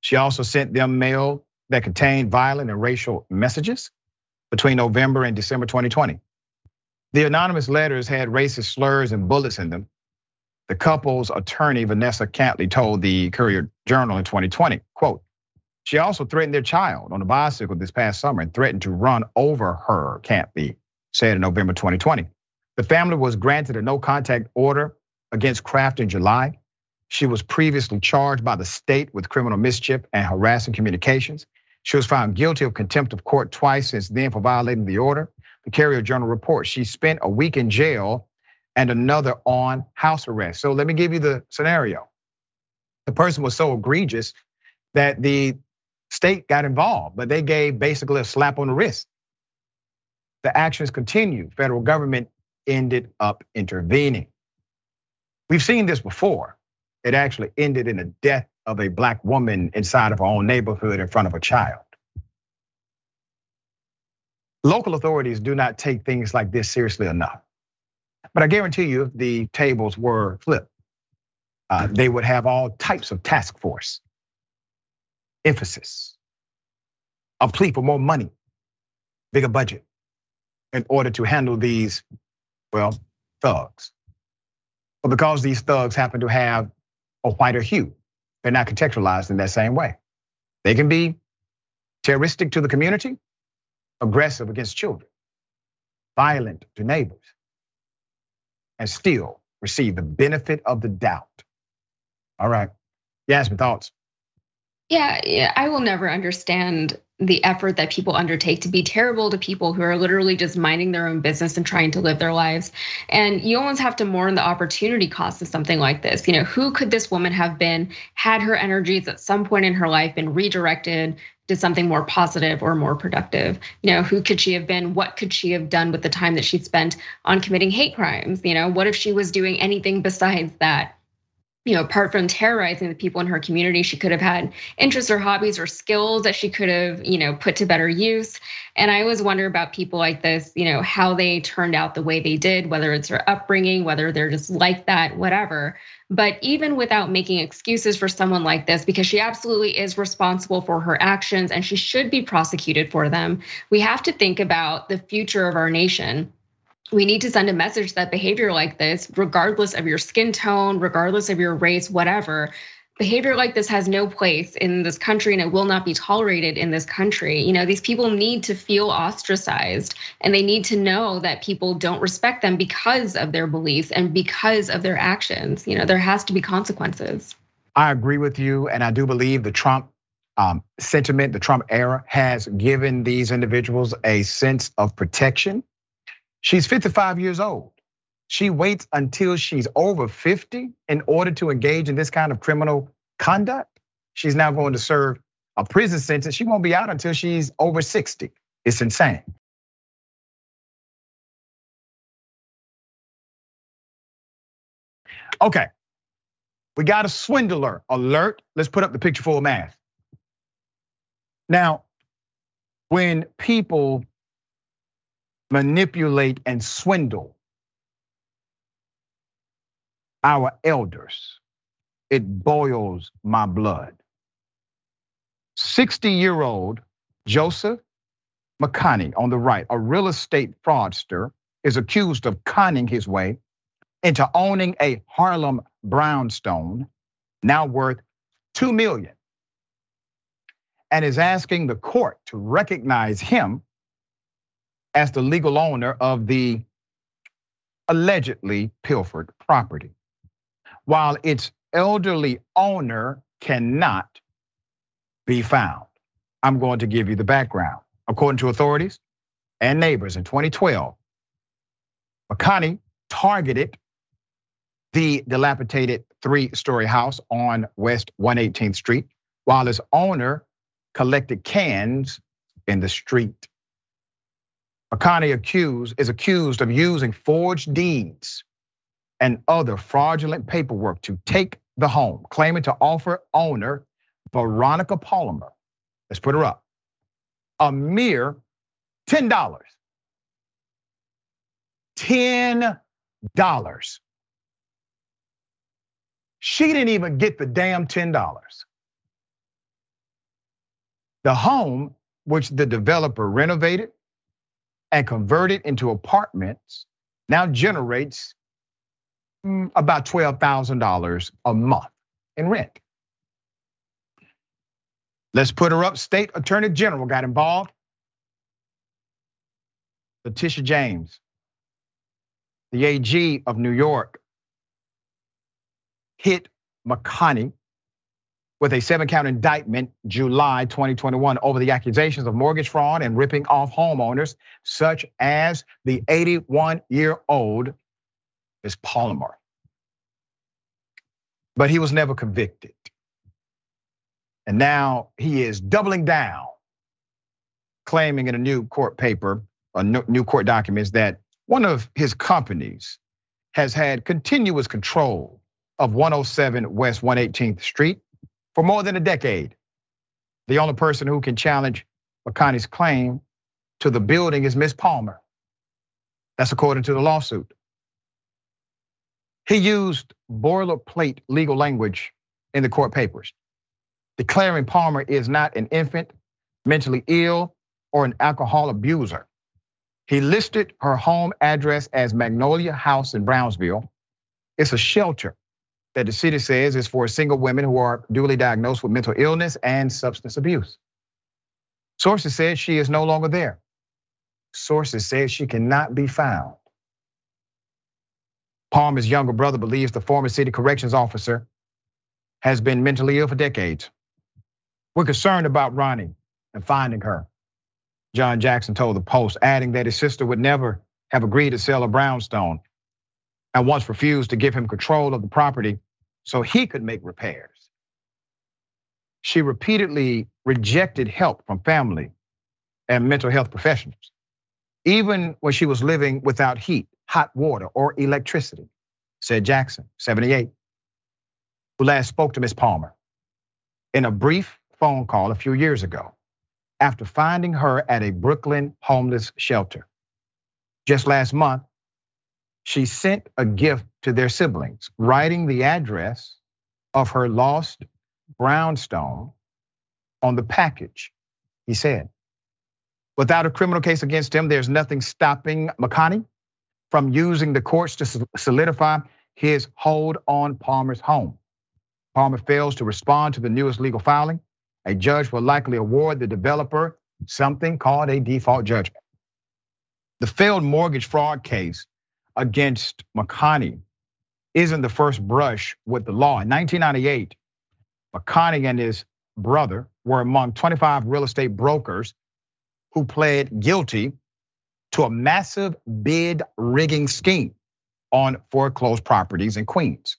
She also sent them mail that contained violent and racial messages between November and December twenty twenty. The anonymous letters had racist slurs and bullets in them. The couple's attorney, Vanessa Cantley, told the Courier Journal in twenty twenty, quote, she also threatened their child on a bicycle this past summer and threatened to run over her, Cantley said in November twenty twenty. The family was granted a no-contact order against Kraft in July. She was previously charged by the state with criminal mischief and harassing communications. She was found guilty of contempt of court twice since then for violating the order. The Courier Journal reports she spent a week in jail and another on house arrest. So let me give you the scenario. The person was so egregious that the state got involved, but they gave basically a slap on the wrist. The actions continued. Federal government ended up intervening. We've seen this before. It actually ended in the death of a black woman inside of her own neighborhood in front of a child. Local authorities do not take things like this seriously enough. But I guarantee you, if the tables were flipped, uh, they would have all types of task force, emphasis, a plea for more money, bigger budget, in order to handle these, well, thugs. But because these thugs happen to have a whiter hue, they're not contextualized in that same way. They can be terroristic to the community, aggressive against children, violent to neighbors, and still receive the benefit of the doubt. All right, Yasmin, thoughts? Yeah, yeah, I will never understand the effort that people undertake to be terrible to people who are literally just minding their own business and trying to live their lives. And you almost have to mourn the opportunity cost of something like this. You know, who could this woman have been had her energies at some point in her life been redirected to something more positive or more productive? You know, who could she have been? What could she have done with the time that she spent on committing hate crimes? You know, what if she was doing anything besides that? You know, apart from terrorizing the people in her community, she could have had interests or hobbies or skills that she could have, you know, put to better use. And I always wonder about people like this, you know, how they turned out the way they did, whether it's their upbringing, whether they're just like that, whatever. But even without making excuses for someone like this, because she absolutely is responsible for her actions and she should be prosecuted for them, we have to think about the future of our nation. We need to send a message that behavior like this, regardless of your skin tone, regardless of your race, whatever, behavior like this has no place in this country and it will not be tolerated in this country. You know, these people need to feel ostracized and they need to know that people don't respect them because of their beliefs and because of their actions. You know, there has to be consequences. I agree with you, and I do believe the Trump um, sentiment, the Trump era has given these individuals a sense of protection. She's fifty-five years old. She waits until she's over fifty in order to engage in this kind of criminal conduct. She's now going to serve a prison sentence. She won't be out until she's over sixty. It's insane. Okay, we got a swindler alert. Let's put up the picture full mask. Now, when people manipulate and swindle our elders, it boils my blood. sixty-year-old Joseph McConey on the right, a real estate fraudster, is accused of conning his way into owning a Harlem brownstone, now worth two million dollars, and is asking the court to recognize him as the legal owner of the allegedly pilfered property, while its elderly owner cannot be found. I'm going to give you the background. According to authorities and neighbors, in twenty twelve, McConey targeted the dilapidated three-story house on West one eighteenth Street, while its owner collected cans in the street. McConey accused, is accused of using forged deeds and other fraudulent paperwork to take the home, claiming to offer owner Veronica Palmer, let's put her up, a mere ten dollars. ten dollars. She didn't even get the damn ten dollars. The home, which the developer renovated and converted into apartments, now generates about twelve thousand dollars a month in rent. Let's put her up. State Attorney General got involved. Letitia James, the A G of New York, hit McConey with a seven-count indictment July twenty twenty-one over the accusations of mortgage fraud and ripping off homeowners, such as the eighty-one-year-old Miz Palmer. But he was never convicted. And now he is doubling down, claiming in a new court paper, a new court documents, that one of his companies has had continuous control of one oh seven West one eighteenth Street for more than a decade. The only person who can challenge McConey's claim to the building is Miz Palmer. That's according to the lawsuit. He used boilerplate legal language in the court papers, declaring Palmer is not an infant, mentally ill, or an alcohol abuser. He listed her home address as Magnolia House in Brownsville. It's a shelter that the city says is for single women who are duly diagnosed with mental illness and substance abuse. Sources said she is no longer there. Sources said she cannot be found. Palmer's younger brother believes the former city corrections officer has been mentally ill for decades. We're concerned about Ronnie and finding her, John Jackson told the Post, adding that his sister would never have agreed to sell a brownstone and once refused to give him control of the property so he could make repairs. She repeatedly rejected help from family and mental health professionals, even when she was living without heat, hot water, or electricity, said Jackson, seventy-eight, who last spoke to Miz Palmer in a brief phone call a few years ago, after finding her at a Brooklyn homeless shelter. Just last month, she sent a gift to their siblings, writing the address of her lost brownstone on the package, he said. Without a criminal case against him, there's nothing stopping McConey from using the courts to solidify his hold on Palmer's home. Palmer fails to respond to the newest legal filing. A judge will likely award the developer something called a default judgment. The failed mortgage fraud case against McConey isn't the first brush with the law. In nineteen ninety-eight, McConey and his brother were among twenty-five real estate brokers who pled guilty to a massive bid rigging scheme on foreclosed properties in Queens.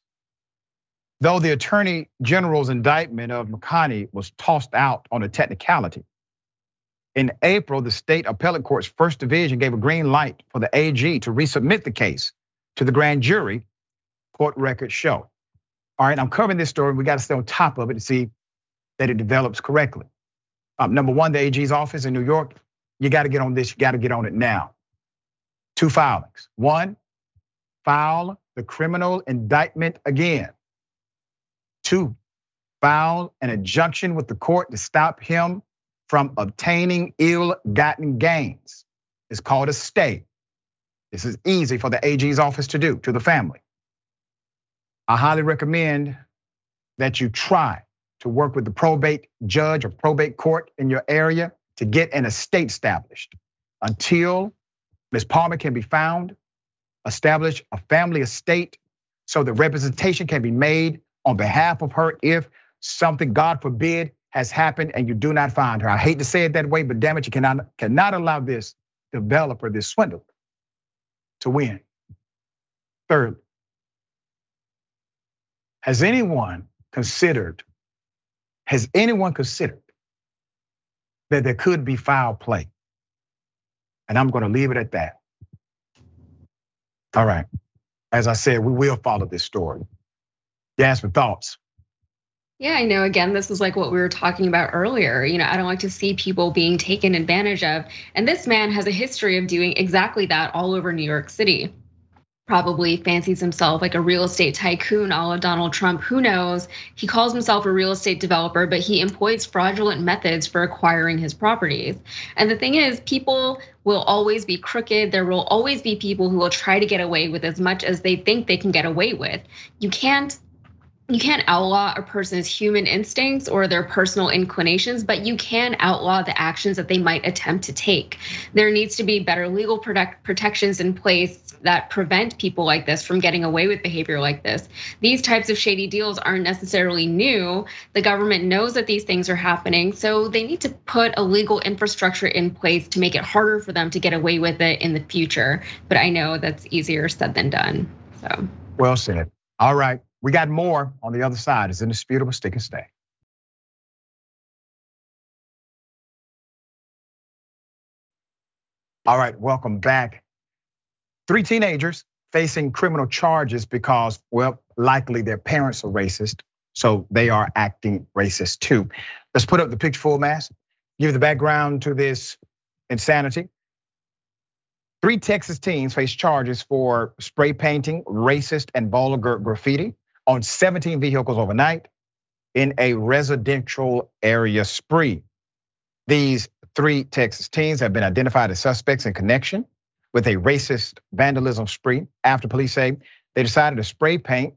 Though the Attorney General's indictment of McConey was tossed out on a technicality, in April, the state appellate court's first division gave a green light for the A G to resubmit the case to the grand jury, court records show. All right, I'm covering this story. We got to stay on top of it to see that it develops correctly. Um, number one, the A G's office in New York, you got to get on this, you got to get on it now. Two filings. One, file the criminal indictment again. Two, file an injunction with the court to stop him from obtaining ill-gotten gains. It's called a stay. This is easy for the A G's office to do to the family. I highly recommend that you try to work with the probate judge or probate court in your area to get an estate established. Until Miz Palmer can be found, establish a family estate so that representation can be made on behalf of her if something, God forbid, has happened and you do not find her. I hate to say it that way, but damn it, you cannot, cannot allow this developer, this swindler, to win. Thirdly, has anyone considered, has anyone considered that there could be foul play? And I'm gonna leave it at that. All right, as I said, we will follow this story. Yasmin, thoughts? Yeah, I know, again, this is like what we were talking about earlier. You know, I don't like to see people being taken advantage of. And this man has a history of doing exactly that all over New York City. Probably fancies himself like a real estate tycoon a la Donald Trump, who knows? He calls himself a real estate developer, but he employs fraudulent methods for acquiring his properties. And the thing is, people will always be crooked. There will always be people who will try to get away with as much as they think they can get away with. You can't You can't outlaw a person's human instincts or their personal inclinations, but you can outlaw the actions that they might attempt to take. There needs to be better legal protect protections in place that prevent people like this from getting away with behavior like this. These types of shady deals aren't necessarily new. The government knows that these things are happening, so they need to put a legal infrastructure in place to make it harder for them to get away with it in the future. But I know that's easier said than done, so. Well said, all right. We got more on the other side. It's indisputable. Stick and stay. All right, welcome back. Three teenagers facing criminal charges because, well, likely their parents are racist, so they are acting racist too. Let's put up the picture full mass, give the background to this insanity. Three Texas teens face charges for spray painting, racist and vulgar graffiti on seventeen vehicles overnight in a residential area spree. These three Texas teens have been identified as suspects in connection with a racist vandalism spree after police say they decided to spray paint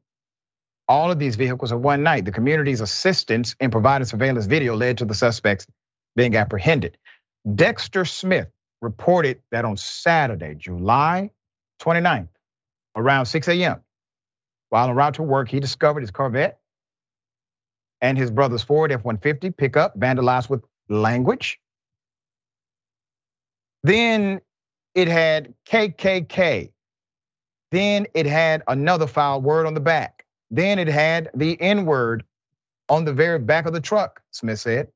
all of these vehicles in one night. The community's assistance in providing surveillance video led to the suspects being apprehended. Dexter Smith reported that on Saturday, July twenty-ninth, around six a m, while en route to work, he discovered his Corvette and his brother's Ford F one fifty pickup vandalized with language. Then it had K K K. Then it had another foul word on the back. Then it had the N-word on the very back of the truck, Smith said.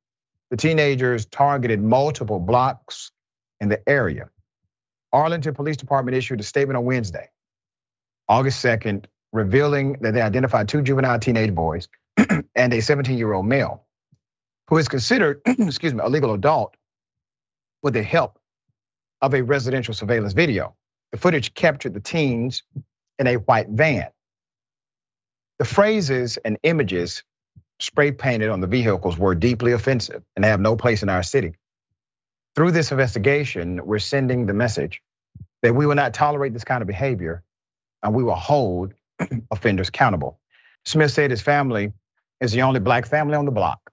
The teenagers targeted multiple blocks in the area. Arlington Police Department issued a statement on Wednesday, August second, revealing that they identified two juvenile teenage boys and a seventeen-year-old male who is considered, excuse me, a legal adult with the help of a residential surveillance video. The footage captured the teens in a white van. The phrases and images spray painted on the vehicles were deeply offensive and have no place in our city. Through this investigation, we're sending the message that we will not tolerate this kind of behavior and we will hold offenders accountable. Smith said his family is the only black family on the block.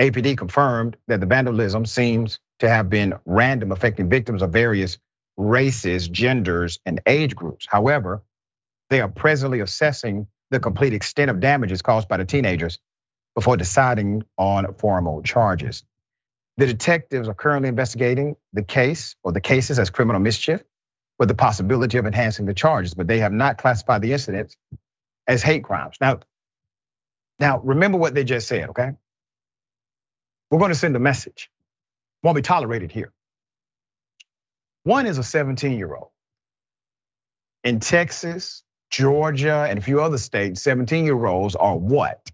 A P D confirmed that the vandalism seems to have been random, affecting victims of various races, genders, and age groups. However, they are presently assessing the complete extent of damages caused by the teenagers before deciding on formal charges. The detectives are currently investigating the case or the cases as criminal mischief with the possibility of enhancing the charges, but they have not classified the incidents as hate crimes. Now, now remember what they just said, okay? We're going to send a message. Won't be tolerated here. One is a seventeen-year-old. In Texas, Georgia, and a few other states, seventeen-year-olds are what?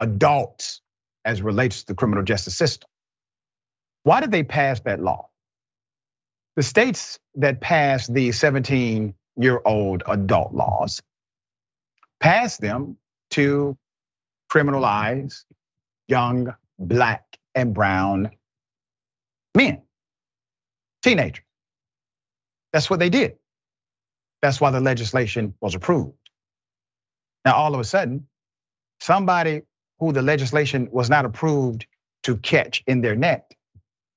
Adults, as relates to the criminal justice system. Why did they pass that law? The states that passed the seventeen-year-old adult laws passed them to criminalize young black and brown men, teenagers. That's what they did. That's why the legislation was approved. Now, all of a sudden, somebody who the legislation was not approved to catch in their net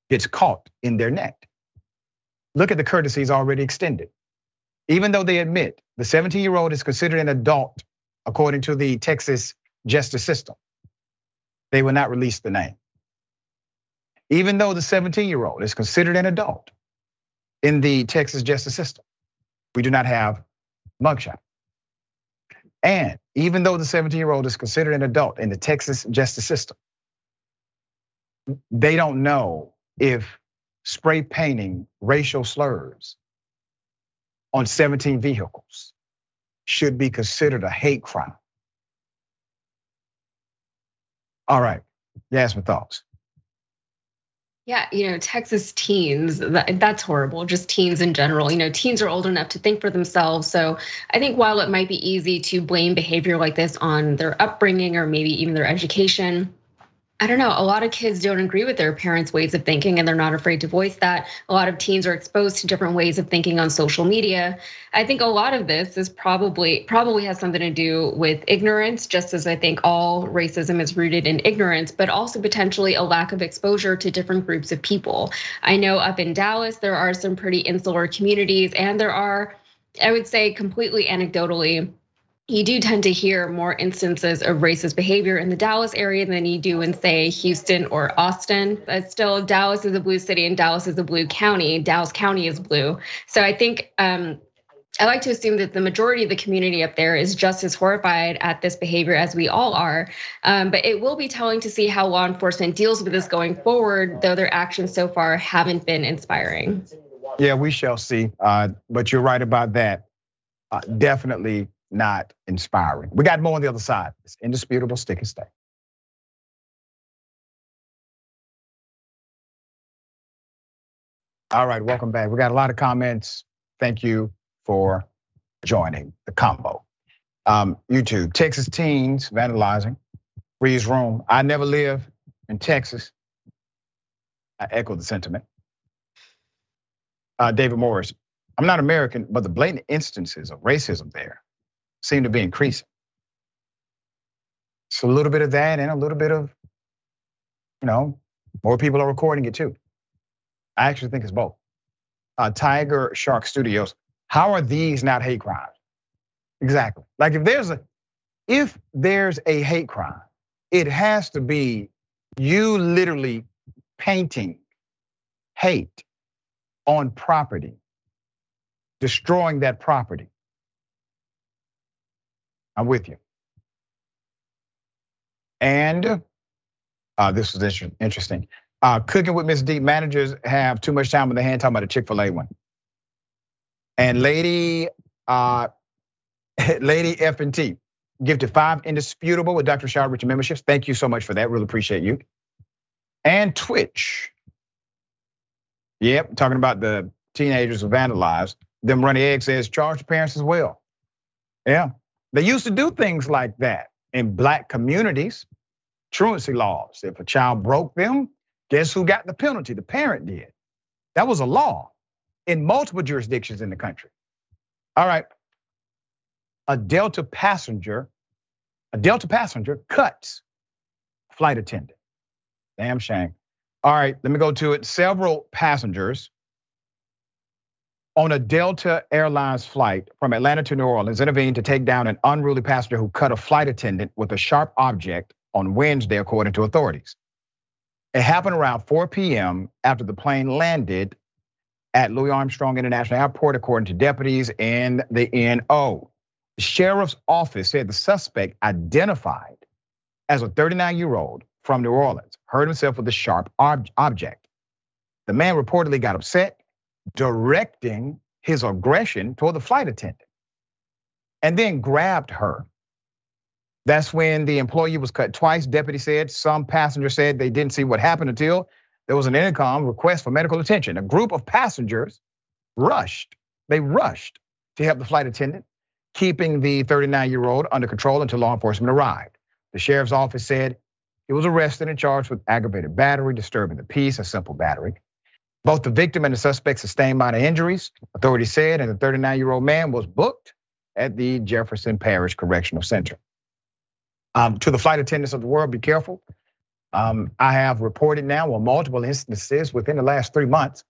gets caught in their net. Look at the courtesies already extended. Even though they admit the seventeen-year-old is considered an adult according to the Texas justice system, they will not release the name. Even though the seventeen-year-old is considered an adult in the Texas justice system, we do not have mugshot. And even though the seventeen-year-old is considered an adult in the Texas justice system, they don't know if spray painting racial slurs on seventeen vehicles should be considered a hate crime. All right, Yasmin, thoughts? Yeah, you know, Texas teens, that's horrible, just teens in general. You know, teens are old enough to think for themselves. So I think while it might be easy to blame behavior like this on their upbringing or maybe even their education, I don't know, a lot of kids don't agree with their parents' ways of thinking and they're not afraid to voice that. A lot of teens are exposed to different ways of thinking on social media. I think a lot of this is probably probably has something to do with ignorance, just as I think all racism is rooted in ignorance, but also potentially a lack of exposure to different groups of people. I know up in Dallas, there are some pretty insular communities and there are, I would say completely anecdotally, you do tend to hear more instances of racist behavior in the Dallas area than you do in, say, Houston or Austin. But still, Dallas is a blue city and Dallas is a blue county. Dallas County is blue. So I think um, I like to assume that the majority of the community up there is just as horrified at this behavior as we all are. Um, but it will be telling to see how law enforcement deals with this going forward, though their actions so far haven't been inspiring. Yeah, we shall see. Uh, but you're right about that. uh, definitely not inspiring. We got more on the other side. It's indisputable. Stick and stay. All right, welcome back. We got a lot of comments. Thank you for joining the combo. Um, YouTube, Texas teens vandalizing Reed's room. I never live in Texas. I echo the sentiment. Uh, David Morris, I'm not American, but the blatant instances of racism there seem to be increasing. It's a little bit of that and a little bit of, you know, more people are recording it too. I actually think it's both. Uh, Tiger Shark Studios, how are these not hate crimes? Exactly. Like if there's a, if there's a hate crime, it has to be you literally painting hate on property, destroying that property. I'm with you. And uh, this was interesting. Uh, cooking with Miss D, managers have too much time on their hand talking about a Chick-fil-A one. And Lady uh, Lady F and T, gifted five indisputable with Doctor Rashad Richey memberships. Thank you so much for that. Really appreciate you. And Twitch. Yep, talking about the teenagers who vandalized. Them running egg says charge the parents as well. Yeah, they used to do things like that in black communities. Truancy laws. If a child broke them, guess who got the penalty? The parent did. That was a law in multiple jurisdictions in the country. All right. A Delta passenger, a Delta passenger cuts flight attendant. Damn shame. All right, let me go to it. Several passengers on a Delta Airlines flight from Atlanta to New Orleans intervened to take down an unruly passenger who cut a flight attendant with a sharp object on Wednesday, according to authorities. It happened around four p.m. after the plane landed at Louis Armstrong International Airport, according to deputies in the N O. The sheriff's office said the suspect, identified as a thirty-nine-year-old from New Orleans, hurt himself with a sharp ob- object. The man reportedly got upset, directing his aggression toward the flight attendant, and then grabbed her. That's when the employee was cut twice, deputy said. Some passengers said they didn't see what happened until there was an intercom request for medical attention. A group of passengers rushed. They rushed to help the flight attendant, keeping the thirty-nine-year-old under control until law enforcement arrived. The sheriff's office said he was arrested and charged with aggravated battery, disturbing the peace, and simple battery. Both the victim and the suspect sustained minor injuries, authorities said, and the thirty-nine-year-old man was booked at the Jefferson Parish Correctional Center. Um, to the flight attendants of the world, be careful. Um, I have reported now on multiple instances within the last three months.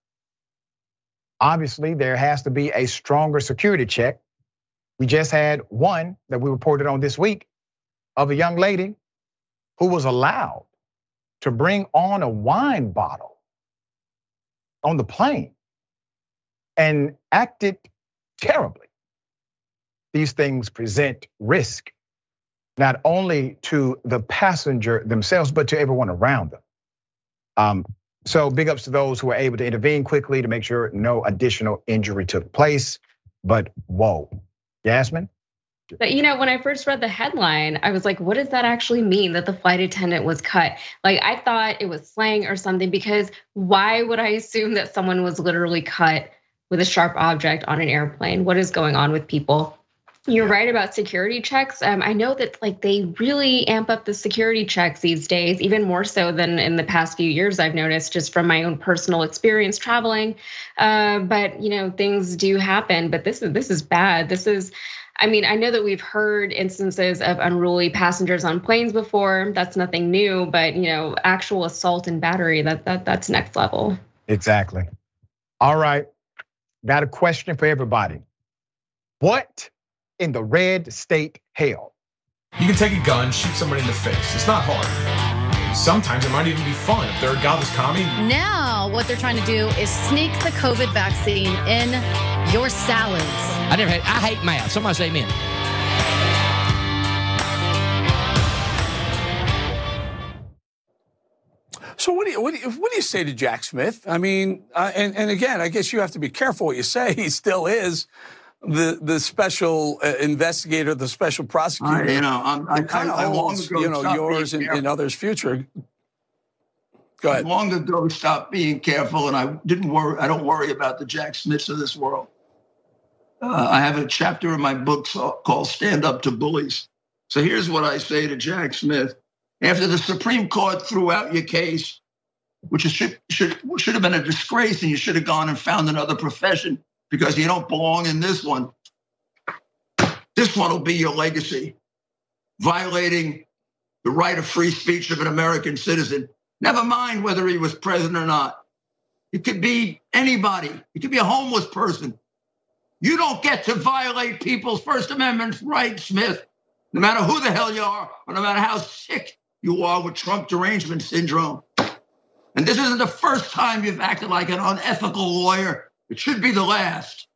Obviously, there has to be a stronger security check. We just had one that we reported on this week of a young lady who was allowed to bring on a wine bottle on the plane and acted terribly. These things present risk, not only to the passenger themselves, but to everyone around them. Um, so big ups to those who were able to intervene quickly to make sure no additional injury took place, but whoa. Yasmin? But you know, when I first read the headline, I was like, what does that actually mean that the flight attendant was cut? Like, I thought it was slang or something, because why would I assume that someone was literally cut with a sharp object on an airplane? What is going on with people? You're right about security checks. Um, I know that like they really amp up the security checks these days, even more so than in the past few years. I've noticed just from my own personal experience traveling. Uh, but you know, things do happen. But this is this is bad. This is, I mean, I know that we've heard instances of unruly passengers on planes before. That's nothing new. But you know, actual assault and battery, that that that's next level. Exactly. All right, got a question for everybody. What in the red state hell? You can take a gun, shoot somebody in the face. It's not hard. Sometimes it might even be fun if they're a godless commie. Now what they're trying to do is sneak the COVID vaccine in your salads. I never hate, I hate math. Somebody say amen. So what do you, what do you, what do you say to Jack Smith? I mean, uh, and, and again, I guess you have to be careful what you say. He still is. the the special uh, investigator, the special prosecutor, I, you know, I'm, I, kind I, of holds, you know, yours and, and others' future. Go ahead. Long ago, stop being careful, and I didn't worry. I don't worry about the Jack Smiths of this world. Uh, I have a chapter in my book called "Stand Up to Bullies." So here's what I say to Jack Smith: after the Supreme Court threw out your case, which is, should, should should have been a disgrace, and you should have gone and found another profession because you don't belong in this one. This one will be your legacy, violating the right of free speech of an American citizen. Never mind whether he was president or not. It could be anybody. It could be a homeless person. You don't get to violate people's First Amendment rights, Smith, no matter who the hell you are or no matter how sick you are with Trump derangement syndrome. And this isn't the first time you've acted like an unethical lawyer. It should be the last.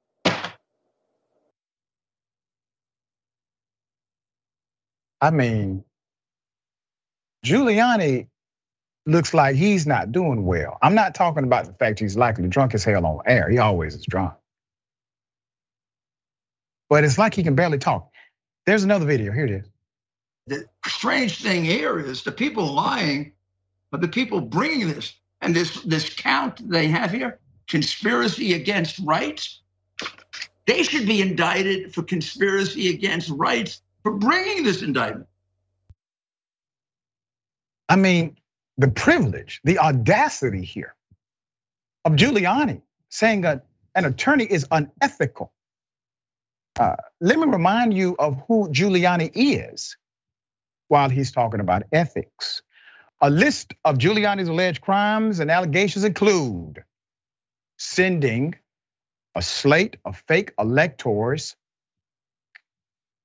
I mean, Giuliani looks like he's not doing well. I'm not talking about the fact he's likely drunk as hell on air. He always is drunk. But it's like he can barely talk. There's another video. Here it is. The strange thing here is the people lying, but the people bringing this, and this this count they have here, conspiracy against rights, they should be indicted for conspiracy against rights for bringing this indictment. I mean, the privilege, the audacity here of Giuliani saying that an attorney is unethical. Uh, let me remind you of who Giuliani is while he's talking about ethics. A list of Giuliani's alleged crimes and allegations include sending a slate of fake electors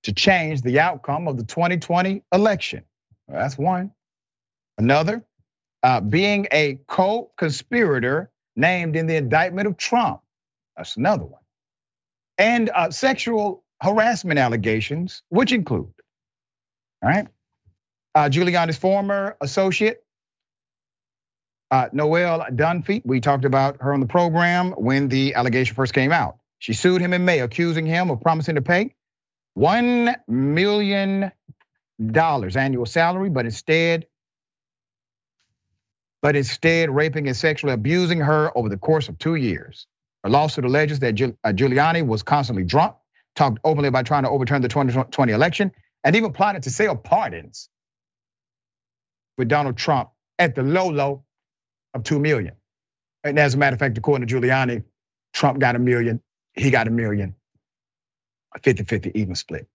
to change the outcome of the twenty twenty election. Well, that's one. Another, uh, being a co-conspirator named in the indictment of Trump. That's another one. And uh, sexual harassment allegations, which include, all right? Uh, Giuliani's former associate, uh, Noelle Dunfeet. We talked about her on the program when the allegation first came out. She sued him in May, accusing him of promising to pay one million dollars annual salary, but instead, but instead raping and sexually abusing her over the course of two years. Her lawsuit alleges that Giuliani was constantly drunk, talked openly about trying to overturn the twenty twenty election, and even plotted to sell pardons with Donald Trump at the low low of two million. And as a matter of fact, according to Giuliani, Trump got a million, he got a million, a fifty fifty even split.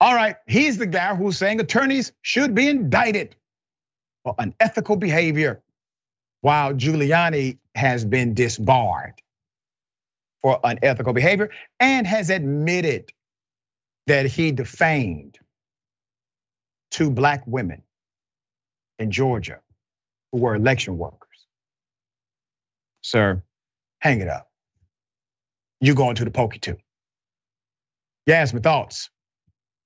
All right, he's the guy who's saying attorneys should be indicted for unethical behavior while Giuliani has been disbarred for unethical behavior and has admitted that he defamed two black women in Georgia who were election workers. Sir, hang it up. You going to the pokey too. Yasmin, thoughts?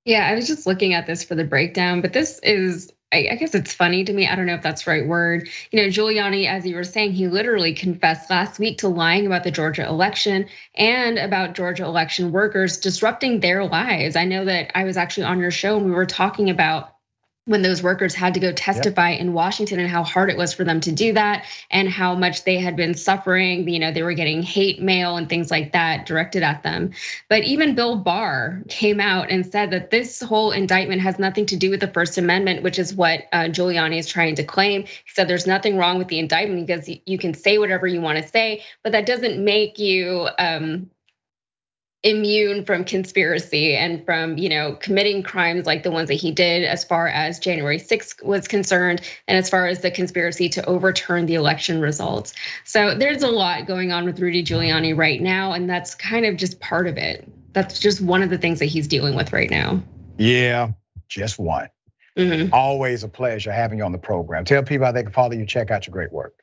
Yeah, I was just looking at this for the breakdown, but this is, I guess it's funny to me. I don't know if that's the right word. You know, Giuliani, as you were saying, he literally confessed last week to lying about the Georgia election and about Georgia election workers disrupting their lives. I know that I was actually on your show and we were talking about when those workers had to go testify yep. in Washington and how hard it was for them to do that and how much they had been suffering. You know, they were getting hate mail and things like that directed at them. But even Bill Barr came out and said that this whole indictment has nothing to do with the First Amendment, which is what Giuliani is trying to claim. He said there's nothing wrong with the indictment because you can say whatever you want to say, but that doesn't make you um, immune from conspiracy and from, you know, committing crimes like the ones that he did as far as January sixth was concerned and as far as the conspiracy to overturn the election results. So there's a lot going on with Rudy Giuliani right now, and that's kind of just part of it. That's just one of the things that he's dealing with right now. Yeah, just one. Mm-hmm. Always a pleasure having you on the program. Tell people how they can follow you, check out your great work.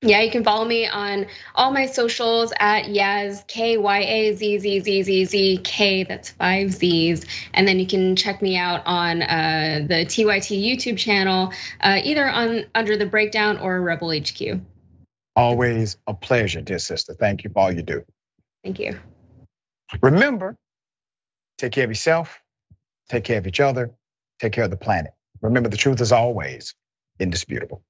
Yeah, you can follow me on all my socials at Yaz, K Y A Z Z Z Z Z K, that's five Z's. And then you can check me out on uh, the T Y T YouTube channel, uh, either on under The Breakdown or Rebel H Q. Always a pleasure, dear sister. Thank you for all you do. Thank you. Remember, Take care of yourself, take care of each other, take care of the planet. Remember, the truth is always indisputable.